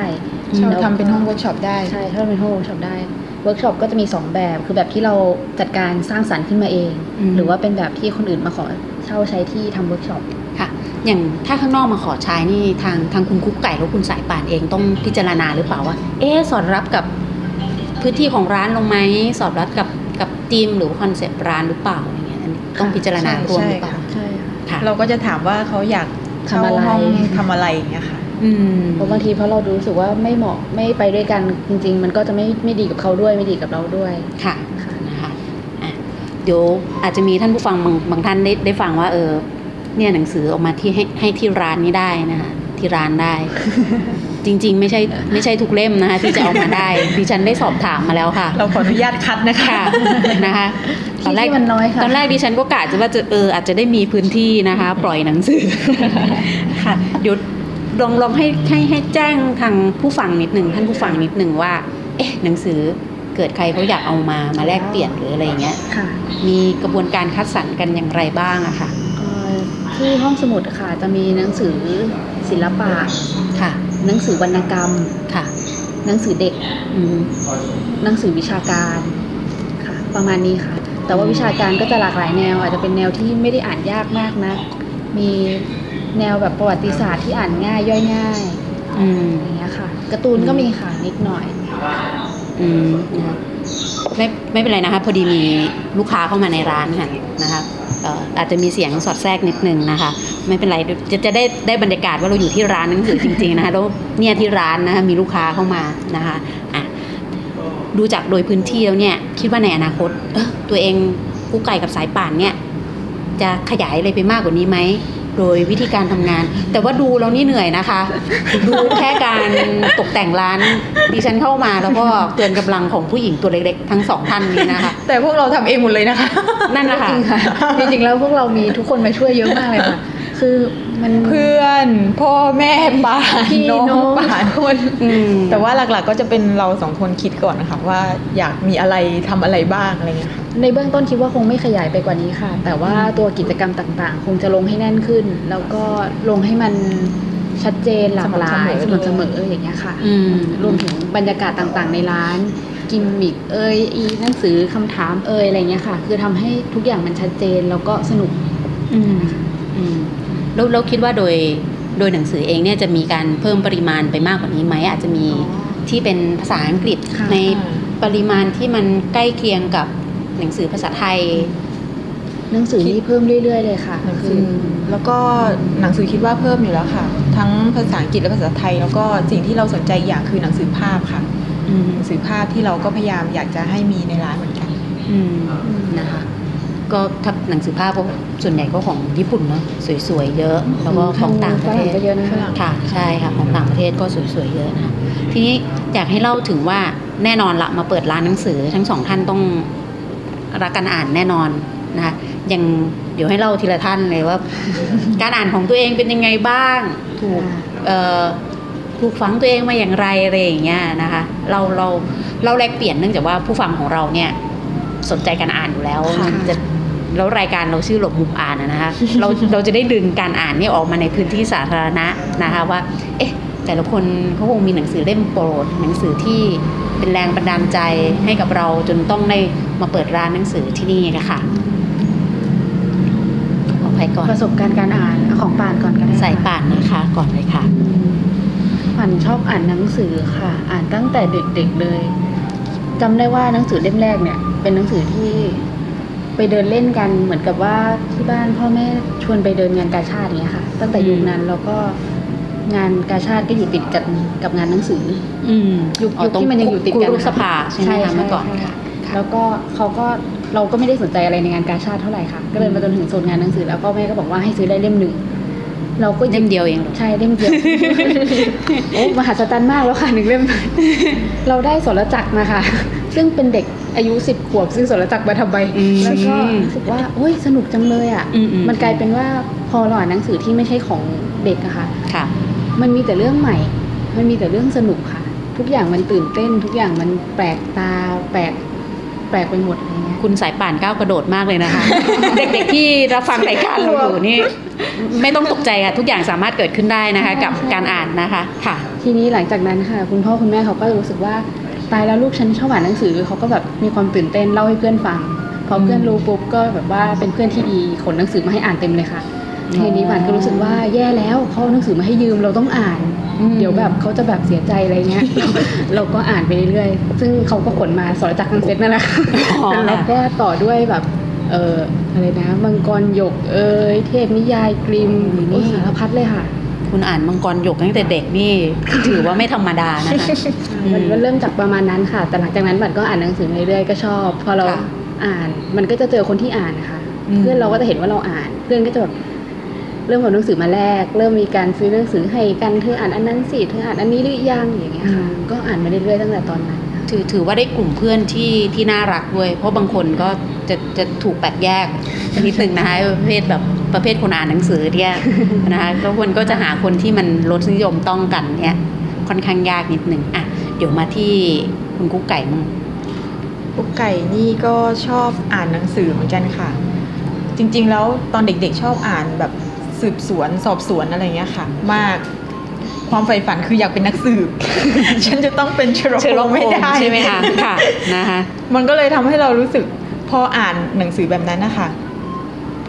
เช่าทำเป็นห้องเวิร์กช็อปได้ใช่เช่าเป็นห้องเวิร์กช็อปได้เวิร์กช็อปก็จะมี2แบบคือแบบที่เราจัดการสร้างสรรค์ขึ้นมาเองหรือว่าเป็นแบบที่คนอื่นมาขอเช่าใช้ที่ทำเวิร์กช็อปค่ะอย่างถ้าข้างนอกมาขอใช้นี่ทางคุณคุกไก่หรือคุณสายป่านเองต้องพิจารณาหรือเปล่าว่าเอ๊ะสอดรับกับพื้นที่ของร้านลงไหมสอดรับกับธีมหรือคอนเซ็ปต์ร้านหรือเปล่าอย่างเงี้ยต้องพิจารณารวมหรือเปล่าใช่ค่ะเราก็จะถามว่าเขาอยากทำอะไรอย่างเงี้ยค่ะเพราะบางทีเพราะเรารู้สึกว่าไม่เหมาะไม่ไปด้วยกันจริงๆมันก็จะไม่ดีกับเขาด้วยไม่ดีกับเราด้วยค่ะนะคะเดี๋ยวอาจจะมีท่านผู้ฟังบางท่านได้ฟังว่าเนี่ยหนังสือออกมาที่ให้ที่ร้านนี้ได้นะคะที่ร้านได้ จริงๆไม่ใช่ทุกเล่มนะคะที่จะเอามาได้ดิฉันได้สอบถามมาแล้วค่ะเราขออนุญาตคัดนะคะนะคะตอนแรกดิฉันก็กะจะว่าจะอาจจะได้มีพื้นที่นะคะปล่อยหนังสือค่ะเดี๋ยวลองให้แจ้งทางผู้ฟังนิดหนึ่งท่านผู้ฟังนิดหนึ่งว่าหนังสือเกิดใครเขาอยากเอามาแลกเปลี่ยนหรืออะไรเงี้ยมีกระบวนการคัดสรรกันอย่างไรบ้างอะค่ะที่ห้องสมุดค่ะจะมีหนังสือศิลปะค่ะหนังสือวรรณกรรมค่ะหนังสือเด็กหนังสือวิชาการค่ะประมาณนี้ค่ะแต่ว่าวิชาการก็จะหลากหลายแนวอาจจะเป็นแนวที่ไม่ได้อ่านยากมากนะมีแนวแบบประวัติศาสตร์ที่อ่านง่ายย่อยง่ายอย่างเงี้ยค่ะการ์ตูนก็มีค่ะนิดหน่อยนะคะไม่เป็นไรนะคะพอดีมีลูกค้าเข้ามาในร้านค่ะนะคะอาจจะมีเสียงสอดแทรกนิดนึงนะคะไม่เป็นไรจะได้บรรยากาศว่าเราอยู่ที่ร้านหนังสือจริงๆนะคะแล้วเนี่ยที่ร้านนะคะมีลูกค้าเข้ามานะคะดูจากโดยพื้นที่แล้วเนี่ยคิดว่าในอนาคตตัวเองกุ๊กไก่กับสายป่านเนี่ยจะขยายอะไรไปมากกว่านี้ไหม โดยวิธีการทำงานแต่ว่าดูแล้วนี่เหนื่อยนะคะดูแค่การตกแต่งร้านดิฉันเข้ามาแล้วก็เตือนกำลังของผู้หญิงตัวเล็กๆทั้งสองท่านนี้นะคะแต่พวกเราทำเองหมดเลยนะคะนั่นแหละค่ะจริงๆแล้วพวกเรามีทุกคนมาช่วยเยอะมากเลยค่ะคือมันเพื่อนพ่อแม่ป่าพี่น้องป่าคนแต่ว่าหลักๆก็จะเป็นเราสองคนคิดก่อนนะคะว่าอยากมีอะไรทำอะไรบ้างอะไรเงี้ยในเบื้องต้นคิดว่าคงไม่ขยายไปกว่านี้ค่ะแต่ว่าตัวกิจกรรมต่างๆคงจะลงให้แน่นขึ้นแล้วก็ลงให้มันชัดเจนหลากหลายสม่ำเสมออย่างเงี้ยค่ะรวมถึงบรรยากาศต่างๆในร้านกิมมิคหนังสือคำถามอะไรเงี้ยค่ะคือทำให้ทุกอย่างมันชัดเจนแล้วก็สนุกเราคิดว่าโดยหนังสือเองเนี่ยจะมีการเพิ่มปริมาณไปมากกว่านี้ไหมอาจจะมีที่เป็นภาษาอังกฤษในปริมาณที่มันใกล้เคียงกับหนังสือภาษาไทยหนังสือนี่เพิ่มเรื่อยๆเลยค่ะคือแล้วก็หนังสือคิดว่าเพิ่มอยู่แล้วค่ะทั้งภาษาอังกฤษและภาษาไทยแล้วก็สิ่งที่เราสนใจอยากคือหนังสือภาพค่ะหนังสือภาพที่เราก็พยายามอยากจะให้มีในร้านเหมือนกันนะคะก็ทับหนังสือภาพส่วนใหญ่ก็ของญี่ปุ่นเนาะสวยๆเยอะแล้วก็ของต่างประเทศเยอะนะคะค่ะใช่ค่ะของต่างประเทศก็สวยๆเยอะนะทีนี้อยากให้เล่าถึงว่าแน่นอนละมาเปิดร้านหนังสือทั้งสองท่านต้องรักการอ่านแน่นอนนะคะยังเดี๋ยวให้เล่าทีละท่านเลยว่า การอ่านของตัวเองเป็นยังไงบ้างถูกฝังตัวเองมาอย่างไรอะไรอย่างเงี้ยนะคะเราแลกเปลี่ยนเนื่องจากว่าผู้ฟังของเราเนี่ยสนใจการอ่านอยู่แล้วแล้วรายการเราชื่อหลบมุมอ่านนะคะเราจะได้ดึงการอ่านนี่ออกมาในพื้นที่สาธารณะนะคะว่าเอ๊ะแต่ละคนเขาคงมีหนังสือเล่มโปรดหนังสือที่เป็นแรงบันดาลใจให้กับเราจนต้องได้มาเปิดร้านหนังสือที่นี่นะคะขอไปก่อนประสบการณ์การอ่านของป่านก่อนก็ได้ใส่ป่านนะคะก่อนเลยค่ะป่านชอบอ่านหนังสือค่ะอ่านตั้งแต่เด็กๆเลยจำได้ว่าหนังสือเล่มแรกเนี่ยเป็นหนังสือที่ไปเดินเล่นกันเหมือนกับว่าที่บ้านพ่อแม่ชวนไปเดินงานกาชาดอย่างเงี้ยค่ะตั้งแต่ยุคนั้นแล้วก็งานกาชาดก็อยู่ติดกับงานหนังสือยุคที่มันยังอยู่ติดกันสภาใช่ไหมคะเมื่อก่อนค่ะแล้วก็เราก็ไม่ได้สนใจอะไรในงานกาชาดเท่าไหร่ค่ะก็เลยมาจนถึงโซนงานหนังสือแล้วพ่อแม่ก็บอกว่าให้ซื้อได้เล่มหนึ่งเราก็เล่มเดียวเองใช่เล่มเดียวโอ้มหัศจรรย์มากแล้วค่ะหนึ่งเล่มเราได้สรจักรมาค่ะซึ่งเป็นเด็กอายุ10 ขวบซึ่งสรจักรมาทำไมแล้วก็รู้สึกว่าโอ้ยสนุกจังเลยอ่ะมันกลายเป็นว่าพอเราอ่านหนังสือที่ไม่ใช่ของเด็กอะค่ะมันมีแต่เรื่องใหม่มันมีแต่เรื่องสนุกค่ะทุกอย่างมันตื่นเต้นทุกอย่างมันแปลกตาแปลกไปหมดอะไรเงี้ยคุณสายป่านก้าวกระโดดมากเลยนะคะ เด็กๆที่รับฟังรายการเราอยู่นี่ไม่ต้องตกใจค่ะทุกอย่างสามารถเกิดขึ้นได้นะคะกับการอ่านนะคะค่ะทีนี้หลังจากนั้นค่ะคุณพ่อคุณแม่เขาก็รู้สึกว่าตายแล้วลูกฉันชอบอ่านหนังสือเขาก็แบบมีความตื่นเต้นเล่าให้เพื่อนฟังพอเพื่อนรู้ปุ๊บก็แบบว่าเป็นเพื่อนที่ดีขนหนังสือมาให้อ่านเต็มเลยค่ะทีนี้ป่านก็รู้สึกว่าแย่แล้วเขาหนังสือมาให้ยืมเราต้องอ่านเดี๋ยวแบบเขาจะแบบเสียใจอะไรเงี้ย เราก็อ่านไปเรื่อยๆซึ่งเขาก็ขนมาสรจักรทั้งเซตนั่นแหละแล้วก็ต่อด้วยแบบอะไรนะมังกรหยกเทพนิยายกริมสารพัดเลยค่ะคุณอ่านมังกรหยกตั้งแต่เด็กนี่ถือว่าไม่ธรรมดานะคะมันก็เริ่มจากประมาณนั้นค่ะแต่หลังจากนั้นบัดก็อ่านหนังสือเรื่อยๆก็ชอบพอเราอ่านมันก็จะเจอคนที่อ่านนะคะเพื่อนเราก็จะเห็นว่าเราอ่านเพื่อนก็จะแบบเริ่มเอาหนังสือมาแลกเริ่มมีการซื้อหนังสือให้กันเธออ่านอันนั้นสิเธออ่านอันนี้หรือยังอย่างเงี้ยค่ะก็อ่านมาเรื่อยๆตั้งแต่ตอนนั้นถือว่าได้กลุ่มเพื่อนที่น่ารักด้วยเพราะบางคนก็จะถูกแปลกแยกนิดนึงนะคะประเภทคนอ่านหนังสือเนี่ยนะคะแล้วคนก็จะหาคนที่มันรสนิยมต้องกันเนี่ยค่อนข้างยากนิดนึงอ่ะเดี๋ยวมาที่คุณกุ๊กไก่มั้งกุ๊กไก่นี่ก็ชอบอ่านหนังสือเหมือนกันค่ะจริงๆแล้วตอนเด็กๆชอบอ่านแบบสืบสวนสอบสวนอะไรเงี้ยค่ะมากความใฝ่ฝันคืออยากเป็นนักสืบ ฉันจะต้องเป็นเชอร์ล็อกโฮมส์ไม่ได้ใช่ไหมคะค่ะนะคะมันก็เลยทำให้เรารู้สึกพออ่านหนังสือแบบนั้นนะคะ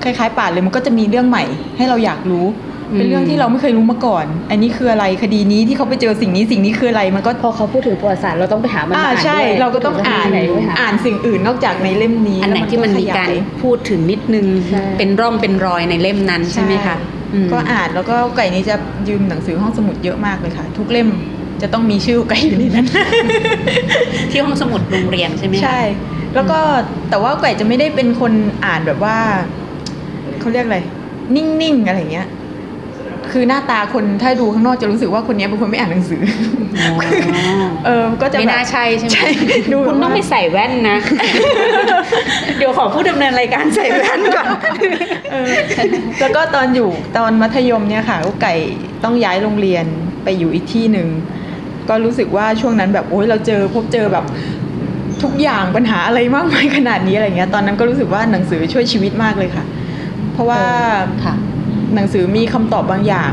คล้ายๆป่านเลยมันก็จะมีเรื่องใหม่ให้เราอยากรู้เป็นเรื่องที่เราไม่เคยรู้มาก่อนอันนี้คืออะไรคดีนี้ที่เขาไปเจอสิ่งนี้คืออะไรมันก็พอเขาพูดถึงประวัติศาสตร์เราต้องไปหามันอ่านใช่เราก็ต้องอ่านสิ่งอื่นนอกจากในเล่มนี้อันไหนที่มันมีการพูดถึงนิดนึงเป็นร่องเป็นรอยในเล่มนั้นใช่ไหมคะก็อ่านแล้วก็ไก่นี้จะยืมหนังสือห้องสมุดเยอะมากเลยค่ะทุกเล่มจะต้องมีชื่อไก่อยู่ในนั้นที่ห้องสมุดโรงเรียนใช่ไหมใช่แล้วก็แต่ว่าไก่จะไม่ได้เป็นคนอ่านแบบว่าเขาเรียกอะไร นิ่งๆอะไรเงี้ยคือหน้าตาคนถ้าดูข้างนอกจะรู้สึกว่าคนนี้เป็นคนไม่อ่านหนังสือก็จะไม่น่าใช่ใช่ไหมคุณต้องไปใส่แว่นนะเดี๋ยวขอผู้ดำเนินรายการใส่แว่นก่อนแล้วก็ตอนมัธยมเนี่ยค่ะกุ๊กไก่ต้องย้ายโรงเรียนไปอยู่อีกที่หนึ่งก็รู้สึกว่าช่วงนั้นแบบโอ๊ยเราพบเจอแบบทุกอย่างปัญหาอะไรมากมายขนาดนี้อะไรเงี้ยตอนนั้นก็รู้สึกว่าหนังสือช่วยชีวิตมากเลยค่ะเพราะว่าหนังสือมีคำตอบบางอย่าง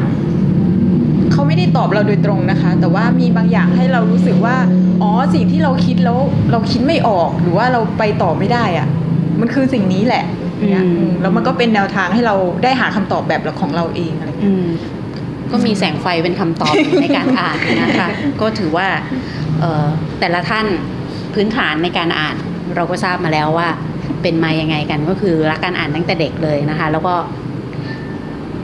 เขาไม่ได้ตอบเราโดยตรงนะคะแต่ว่ามีบางอย่างให้เรารู้สึกว่าอ๋อสิ่งที่เราคิดแล้วเราคิดไม่ออกหรือว่าเราไปต่อไม่ได้อ่ะมันคือสิ่งนี้แหละเนี่ยแล้วมันก็เป็นแนวทางให้เราได้หาคำตอบแบบของเราเองอะไรเงี้ยก็มีแสงไฟเป็นคำตอบ ในการอ่านนะคะก็ถือว่าแต่ละท่านพื้นฐานในการอ่านเราก็ทราบมาแล้วว่าเป็นมายังไงกันก็คือรักการอ่านตั้งแต่เด็กเลยนะคะแล้วก็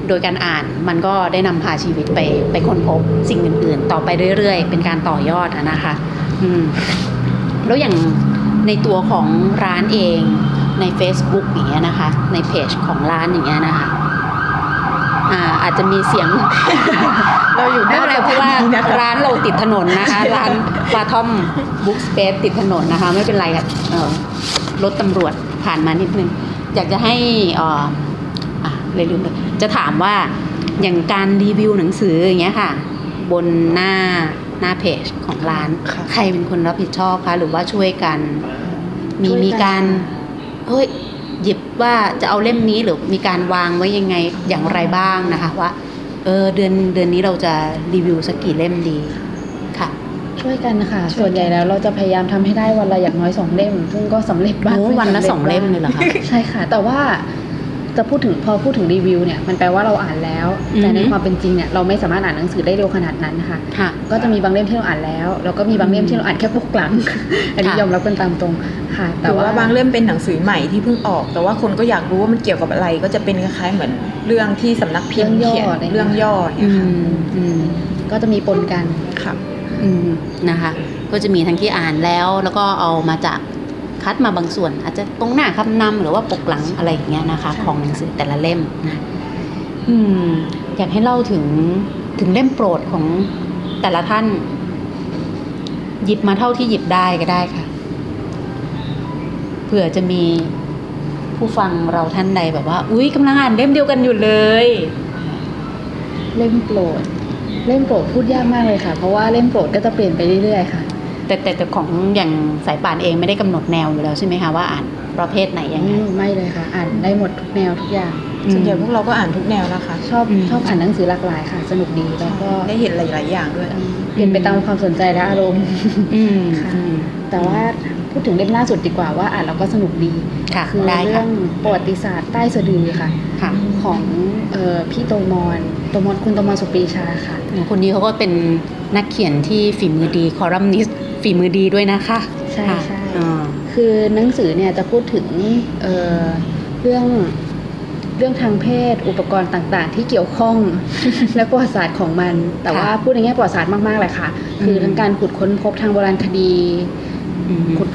โดยการอ่านมันก็ได้นำพาชีวิตไปค้นพบสิ่งอื่นๆต่อไปเรื่อยๆเป็นการต่อยอดนะคะแล้วอย่างในตัวของร้านเองใน Facebook อย่างเงี้ยนะคะในเพจของร้านอย่างเงี้ยนะคะอาจจะมีเสียง เราอยู่ไม่เป็นไรเพราะว่าร้านเราติดถนนนะคะ ร้าน Phantom Book Space ติดถนนนะคะไม่เป็นไรค่ะรถตำรวจผ่านมานิดนึงอยากจะให้เลยลืมเลยจะถามว่าอย่างการรีวิวหนังสืออย่างเงี้ยค่ะบนหน้าเพจของร้านใครเป็นคนรับผิดชอบคะหรือว่าช่วยกันมีการเฮ้ยหยิบว่าจะเอาเล่มนี้หรือมีการวางไว้ยังไงอย่างไรบ้างนะคะว่าเดือนนี้เราจะรีวิวสักกี่เล่มดีค่ะช่วยกันค่ะส่วนใหญ่แล้วเราจะพยายามทำให้ได้วันละอย่างน้อย2เล่มซึ่งก็สำเร็จบ้างวันละ2เล่มเลยเหรอคะใช่ค่ะแต่ว่าจะพอพูดถึงรีวิวเนี่ยมันแปลว่าเราอ่านแล้วแต่ในความเป็นจริงเนี่ยเราไม่สามารถอ่านหนังสือได้เร็วขนาดนั้นค่ะก็จะมีบางเล่มที่เราอ่านแล้วแล้วก็มีบางเล่มที่เราอ่านแค่ปกหลังอันนี้ยอมรับกันตามตรงค่ะแต่ว่าบางเล่มเป็นหนังสือใหม่ที่เพิ่งออกแต่ว่าคนก็อยากรู้ว่ามันเกี่ยวกับอะไรก็จะเป็นคล้ายๆเหมือนเรื่องที่สำนักพิมพ์เขียนเรื่องย่อเนี่ยค่ะก็จะมีปนกันค่ะนะคะก็จะมีทั้งที่อ่านแล้วก็เอามาจากคัดมาบางส่วนอาจจะตรงหน้าคำนำหรือว่าปกหลังอะไรอย่างเงี้ยนะคะของหนังสือแต่ละเล่มนะอยากให้เล่าถึงเล่มโปรดของแต่ละท่านหยิบมาเท่าที่หยิบได้ก็ได้ค่ะเผื่อจะมีผู้ฟังเราท่านใดแบบว่าอุ๊ยกำลังอ่านเล่มเดียวกันอยู่เลยเล่มโปรดพูดยากมากเลยค่ะเพราะว่าเล่มโปรดก็จะเปลี่ยนไปเรื่อยๆค่ะแต่ของอย่างสายป่านเองไม่ได้กำหนดแนวอยู่แล้วใช่ไหมคะว่าอ่านประเภทไหนยังไงไม่เลยค่ะอ่านได้หมดทุกแนวทุกอย่างส่วนใหญ่พวกเราก็อ่านทุกแนวนะคะชอบอ่านหนังสือหลากหลายค่ะสนุกดีแล้วก็ได้เห็นหลายๆอย่างด้วยเปลี่ยนไปตามความสนใจและอารมณ์แต่ว่าพูดถึงเล่มล่าสุดดีกว่าว่าอ่านแล้วก็สนุกดีคือเรื่องประวัติศาสตร์ใต้สะดือค่ะของพี่โตมอนคุณโตมอนสุปรีชาค่ะคนนี้เขาก็เป็นนักเขียนที่ฝีมือดีคอลัมนิสต์ฝีมือดีด้วยนะคะใช่ใช่คือหนังสือเนี่ยจะพูดถึงเรื่องทางเพศอุปกรณ์ต่างๆที่เกี่ยวข้อง และประวัติศาสตร์ของมันแต่ว่าพูดในแง่ประวัติศาสตร์มากๆเลยค่ะคือทั้งการขุดค้นพบทางโบราณคดี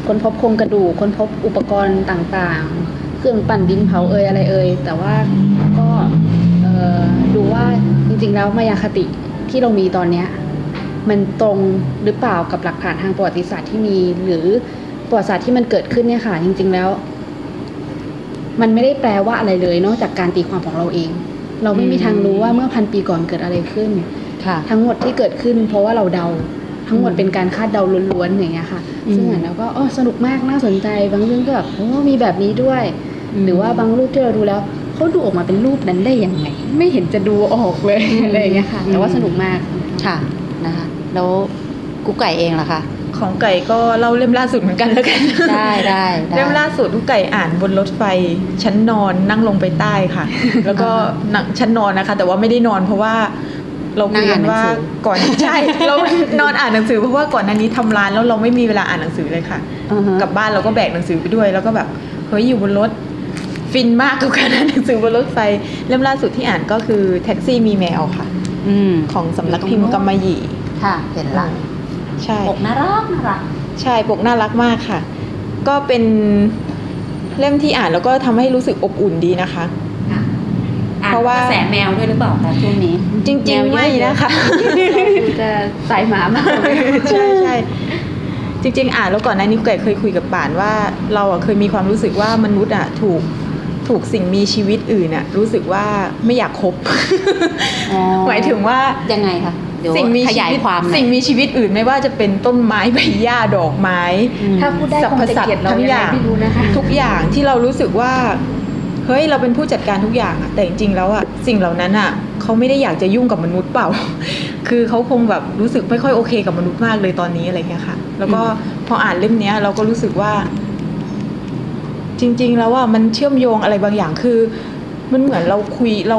ค้นพบโครงกระดูกค้นพบอุปกรณ์ต่างๆเครื่องปั่นดินเผาอะไรแต่ว่าก็ดูว่าจริงๆแล้วมายาคติที่เรามีตอนเนี้ยมันตรงหรือเปล่ากับหลักฐานทางประวัติศาสตร์ที่มีหรือประวัติศาสตร์ที่มันเกิดขึ้นเนี่ยค่ะจริงๆแล้วมันไม่ได้แปลว่าอะไรเลยนอกจากการตีความของเราเองเราไม่มีทางรู้ว่าเมื่อพันปีก่อนเกิดอะไรขึ้นทั้งหมดที่เกิดขึ้นเพราะว่าเราเดาทั้งหมดเป็นการคาดเดาล้วนๆอย่างเงี้ยค่ะซึ่งอ่านแล้วก็สนุกมากน่าสนใจบางเรื่องก็แบบมีแบบนี้ด้วยหรือว่าบางรูปที่เราดูแล้วเขาดูออกมาเป็นรูปนั้นได้ยังไงไม่เห็นจะดูออกเลยอะไรอย่างเงี้ยค่ะแต่ว่าสนุกมากค่ะนะคะแล้วกุ๊กไก่เองล่ะคะของไก่ก็เล่าเล่มล่าสุดเหมือนกันแล้วกันได้เล่มล่าสุดกุ๊กไก่อ่านบนรถไฟชั้นนอนนั่งลงไปใต้ค่ะแล้วก็ชั้นนอนนะคะแต่ว่าไม่ได้นอนเพราะว่าเราคุยกันว่าก่อนใช่เรานอนอ่านหนังสือเพราะว่าก่อนหน้านี้ทำร้านแล้วเราไม่มีเวลาอ่านหนังสือเลยค่ะกลับบ้านเราก็แบกหนังสือไปด้วยแล้วก็แบบเฮ้ยอยู่บนรถฟินมากกับการอ่านหนังสือบนรถไฟเล่มล่าสุดที่อ่านก็คือแท็กซี่มีแมวค่ะของสำนักพิมพ์กำมะหยี่ค่ะเห็นละใช่ปกน่ารักใช่ปกน่ารักมากค่ะก็เป็นเล่มที่อ่านแล้วก็ทำให้รู้สึกอบอุ่นดีนะคะ เพราะว่าแสบแมวด้วยหรือเปล่าคะช่วงนี้จริงๆไม่นะคะจะใส่หมามากใช่ใช่จริงๆอ่ะแล้วก่อนหน้านี้เคยคุยกับป่านว่าเราอ่ะเคยมีความรู้สึกว่ามนุษย์อ่ะถูกสิ่งมีชีวิตอื่นน่ะรู้สึกว่าไม่อยากคบหมายถึงว่ายังไงคะสิ่งมีชีวิตสิ่งมีชีวิตอื่นไม่ว่าจะเป็นต้นไม้ใบหญ้าดอกไม้ถ้าพูดได้คงจะเกลียดเราอย่างไม่รู้นะคะทุกอย่างที่เรารู้สึกว่าเฮ้ยเราเป็นผู้จัดการทุกอย่างอะแต่จริงๆแล้วอะสิ่งเหล่านั้นอะเขาไม่ได้อยากจะยุ่งกับมนุษย์เปล่า คือเขาคงแบบรู้สึกไม่ค่อยโอเคกับมนุษย์มากเลยตอนนี้อะไรเงี้ยค่ะแล้วก็พออ่านเล่มนี้เราก็รู้สึกว่าจริงๆแล้วอะมันเชื่อมโยงอะไรบางอย่างคือมันเหมือนเรา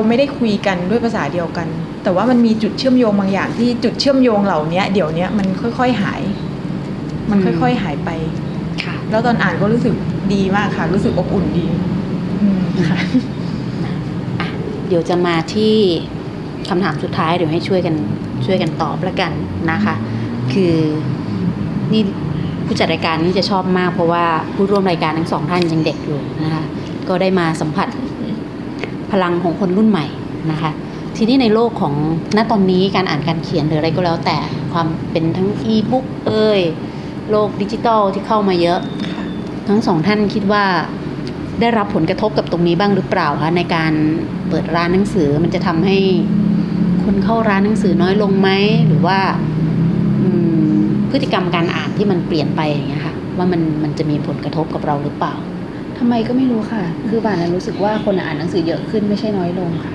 ไม่ได้คุยกันด้วยภาษาเดียวกันแต่ว่ามันมีจุดเชื่อมโยงบางอย่างที่จุดเชื่อมโยงเหล่านี้เดี๋ยวนี้มันค่อยๆหายมันค่อยๆหายไปแล้วตอนอ่านก็รู้สึกดีมากค่ะรู้สึกอบอุ่นดีเดี๋ยวจะมาที่คำถามสุดท้ายเดี๋ยวให้ช่วยกันตอบละกันนะคะคือนี่ผู้จัดรายการนี่จะชอบมากเพราะว่าผู้ร่วมรายการทั้งสองท่านยังเด็กอยู่นะคะก็ได้มาสัมผัสพลังของคนรุ่นใหม่นะคะทีนี้ในโลกของณตอนนี้การอ่านการเขียนหรืออะไรก็แล้วแต่ความเป็นทั้งอีบุ๊กเอ่ยโลกดิจิทัลที่เข้ามาเยอะทั้งสองท่านคิดว่าได้รับผลกระทบกับตรงนี้บ้างหรือเปล่าคะในการเปิดร้านหนังสือมันจะทำให้คนเข้าร้านหนังสือน้อยลงไหมหรือว่าพฤติกรรมการอ่านที่มันเปลี่ยนไปอย่างเงี้ยค่ะว่ามันจะมีผลกระทบกับเราหรือเปล่าทำไมก็ไม่รู้ค่ะคือป่านรู้สึกว่าคนอ่านหนังสือเยอะขึ้นไม่ใช่น้อยลงค่ะ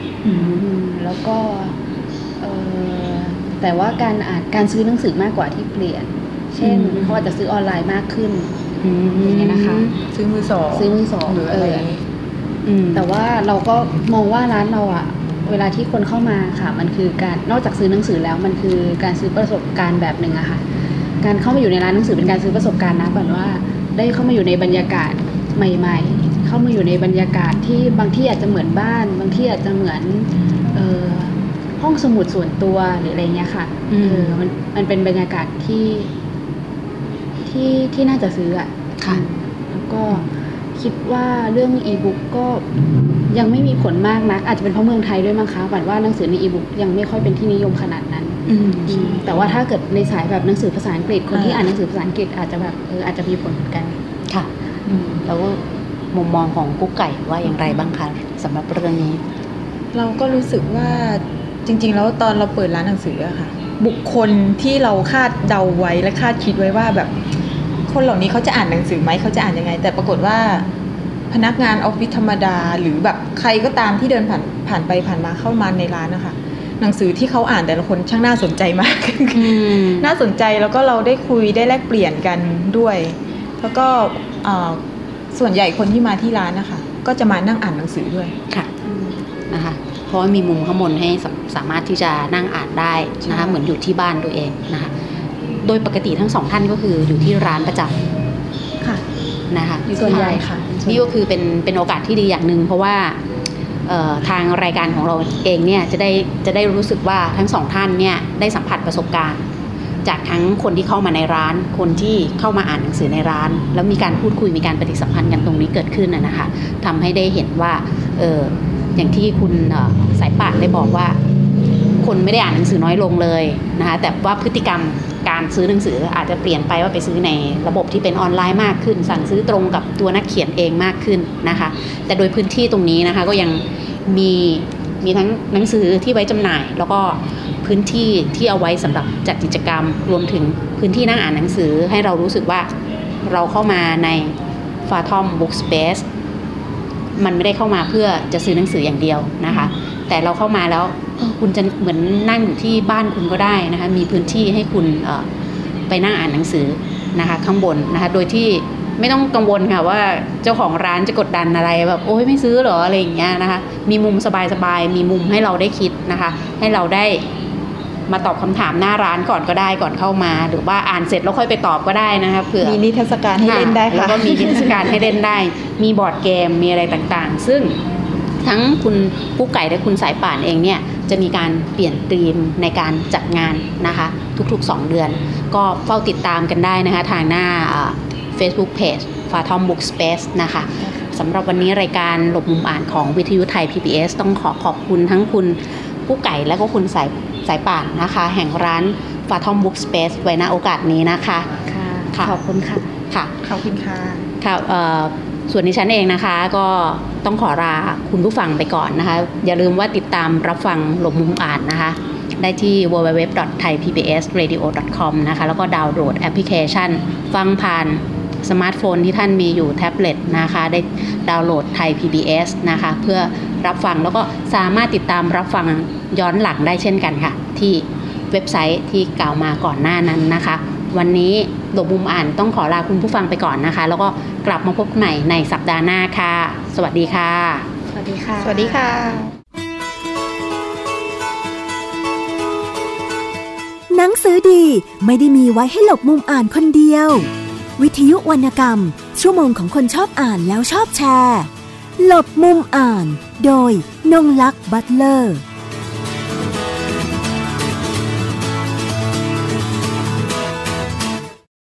แล้วก็แต่ว่าการอ่านการซื้อหนังสือมากกว่าที่เปลี่ยนเช่นเขาอาจจะซื้อออนไลน์มากขึ้นอย่างเงี้ยนะคะซื้อมือสองหรืออะไรแต่ว่าเราก็มองว่าร้านเราอะเวลาที่คนเข้ามาค่ะมันคือการนอกจากซื้อหนังสือแล้วมันคือการซื้อประสบการณ์แบบนึงอะค่ะการเข้ามาอยู่ในร้านหนังสือเป็นการซื้อประสบการณ์นะแบบว่าได้เข้ามาอยู่ในบรรยากาศใหม่ๆเข้ามาอยู่ในบรรยากาศที่บางที่อาจจะเหมือนบ้านบางที่อาจจะเหมือนห้องสมุดส่วนตัวหรืออะไรเงี้ยค่ะมันเป็นบรรยากาศที่น่าจะซื้ออ่ะค่ะแล้วก็คิดว่าเรื่องอีบุ๊กก็ยังไม่มีผลมากนักอาจจะเป็นเพราะเมืองไทยด้วยมั้งคะบัดว่าหนังสือในอีบุ๊กยังไม่ค่อยเป็นที่นิยมขนาดนั้นแต่ว่าถ้าเกิดในสายแบบหนังสือภาษาอังกฤษคนที่อ่านหนังสือภาษาอังกฤษอาจจะแบบอาจจะมีผลเหมือนกันค่ะแล้วก็มุมมองของกุ๊กไก่ว่าอย่างไรบ้างคะสำหรับเรื่องนี้เราก็รู้สึกว่าจริงๆแล้วตอนเราเปิดร้านหนังสืออะค่ะบุคคลที่เราคาดเดาไว้และคาดคิดไว้ว่าแบบคนเหล่านี้เขาจะอ่านหนังสือไหมเขาจะอ่านยังไงแต่ปรากฏว่าพนักงานออฟฟิศธรรมดาหรือแบบใครก็ตามที่เดินผ่านไปผ่านมาเข้ามาในร้านนะคะหนังสือที่เขาอ่านแต่ละคนช่างน่าสนใจมาก น่าสนใจแล้วก็เราได้คุยได้แลกเปลี่ยนกันด้วยแล้วก็ส่วนใหญ่คนที่มาที่ร้านนะคะก็จะมานั่งอ่านหนังสือด้วยค่ะนะคะเพราะมีมุมข้างบนให้สามารถที่จะนั่งอ่านได้นะคะเหมือนอยู่ที่บ้านตัวเองนะคะโดยปกติทั้งสองท่านก็คืออยู่ที่ร้านประจำค่ะนะคะส่วนใหญ่ค่ะนี่ก็คือเป็นโอกาสที่ดีอย่างนึงเพราะว่าทางรายการของเราเองเนี่ยจะได้รู้สึกว่าทั้งสองท่านเนี่ยได้สัมผัสประสบการณ์จากทั้งคนที่เข้ามาในร้านคนที่เข้ามาอ่านหนังสือในร้านแล้วมีการพูดคุยมีการปฏิสัมพันธ์กันตรงนี้เกิดขึ้นนะคะทำให้ได้เห็นว่าอย่างที่คุณสายป่านได้บอกว่าคนไม่ได้อ่านหนังสือน้อยลงเลยนะคะแต่ว่าพฤติกรรมการซื้อหนังสืออาจจะเปลี่ยนไปว่าไปซื้อในระบบที่เป็นออนไลน์มากขึ้นสั่งซื้อตรงกับตัวนักเขียนเองมากขึ้นนะคะแต่โดยพื้นที่ตรงนี้นะคะก็ยังมีทั้งหนังสือที่ไว้จำหน่ายแล้วก็พื้นที่ที่เอาไว้สำหรับจัดกิจกรรมรวมถึงพื้นที่นั่งอ่านหนังสือให้เรารู้สึกว่าเราเข้ามาใน Phantom Book Spaceมันไม่ได้เข้ามาเพื่อจะซื้อหนังสืออย่างเดียวนะคะแต่เราเข้ามาแล้วคุณจะเหมือนนั่งอยู่ที่บ้านคุณก็ได้นะคะมีพื้นที่ให้คุณไปนั่งอ่านหนังสือนะคะข้างบนนะคะโดยที่ไม่ต้องกังวลค่ะว่าเจ้าของร้านจะกดดันอะไรแบบโอ๊ยไม่ซื้อหรออะไรอย่างเงี้ยนะคะมีมุมสบายๆมีมุมให้เราได้คิดนะคะให้เราได้มาตอบคำถามหน้าร้านก่อนก็ได้ก่อนเข้ามาหรือว่าอ่านเสร็จแล้วค่อยไปตอบก็ได้นะคะเผื่อมีนิทรรศการให้เล่นได้ค่ะแล้วก็มีนิทรรศการให้เล่นได้มีบอร์ดเกมมีอะไรต่างๆซึ่งทั้งคุณกุ๊กไก่และคุณสายป่านเองเนี่ยจะมีการเปลี่ยนธีมในการจัดงานนะคะทุกๆ2เดือนก็เฝ้าติดตามกันได้นะคะทางหน้า Facebook Page Phantom Book Space นะคะ สำหรับวันนี้รายการหลบมุมอ่านของวิทยุไทย PBS ต้องขอบคุณทั้งคุณผู้ไก่และก็คุณสายป่านนะคะแห่งร้าน Phantom Book Space ไว้ณโอกาสนี้นะคะขอบคุณค่ะค่ะขอบคุณค่ะค่ะส่วนดิฉันเองนะคะก็ต้องขอลาคุณผู้ฟังไปก่อนนะคะอย่าลืมว่าติดตามรับฟังหลบมุมอ่านนะคะได้ที่ www.thaipbsradio.com นะคะแล้วก็ดาวน์โหลดแอปพลิเคชันฟังผ่านสมาร์ทโฟนที่ท่านมีอยู่แท็บเล็ตนะคะได้ดาวน์โหลดไทย PBS นะคะเพื่อรับฟังแล้วก็สามารถติดตามรับฟังย้อนหลังได้เช่นกันค่ะที่เว็บไซต์ที่กล่าวมาก่อนหน้านั้นนะคะวันนี้หลบมุมอ่านต้องขอลาคุณผู้ฟังไปก่อนนะคะแล้วก็กลับมาพบใหม่ในสัปดาห์หน้าค่ะสวัสดีค่ะสวัสดีค่ะสวัสดีค่ะหนังสือดีไม่ได้มีไว้ให้หลบมุมอ่านคนเดียววิทยุวรรณกรรมชั่วโมงของคนชอบอ่านแล้วชอบแชร์หลบมุมอ่านโดยนงลักษณ์ บัตเลอร์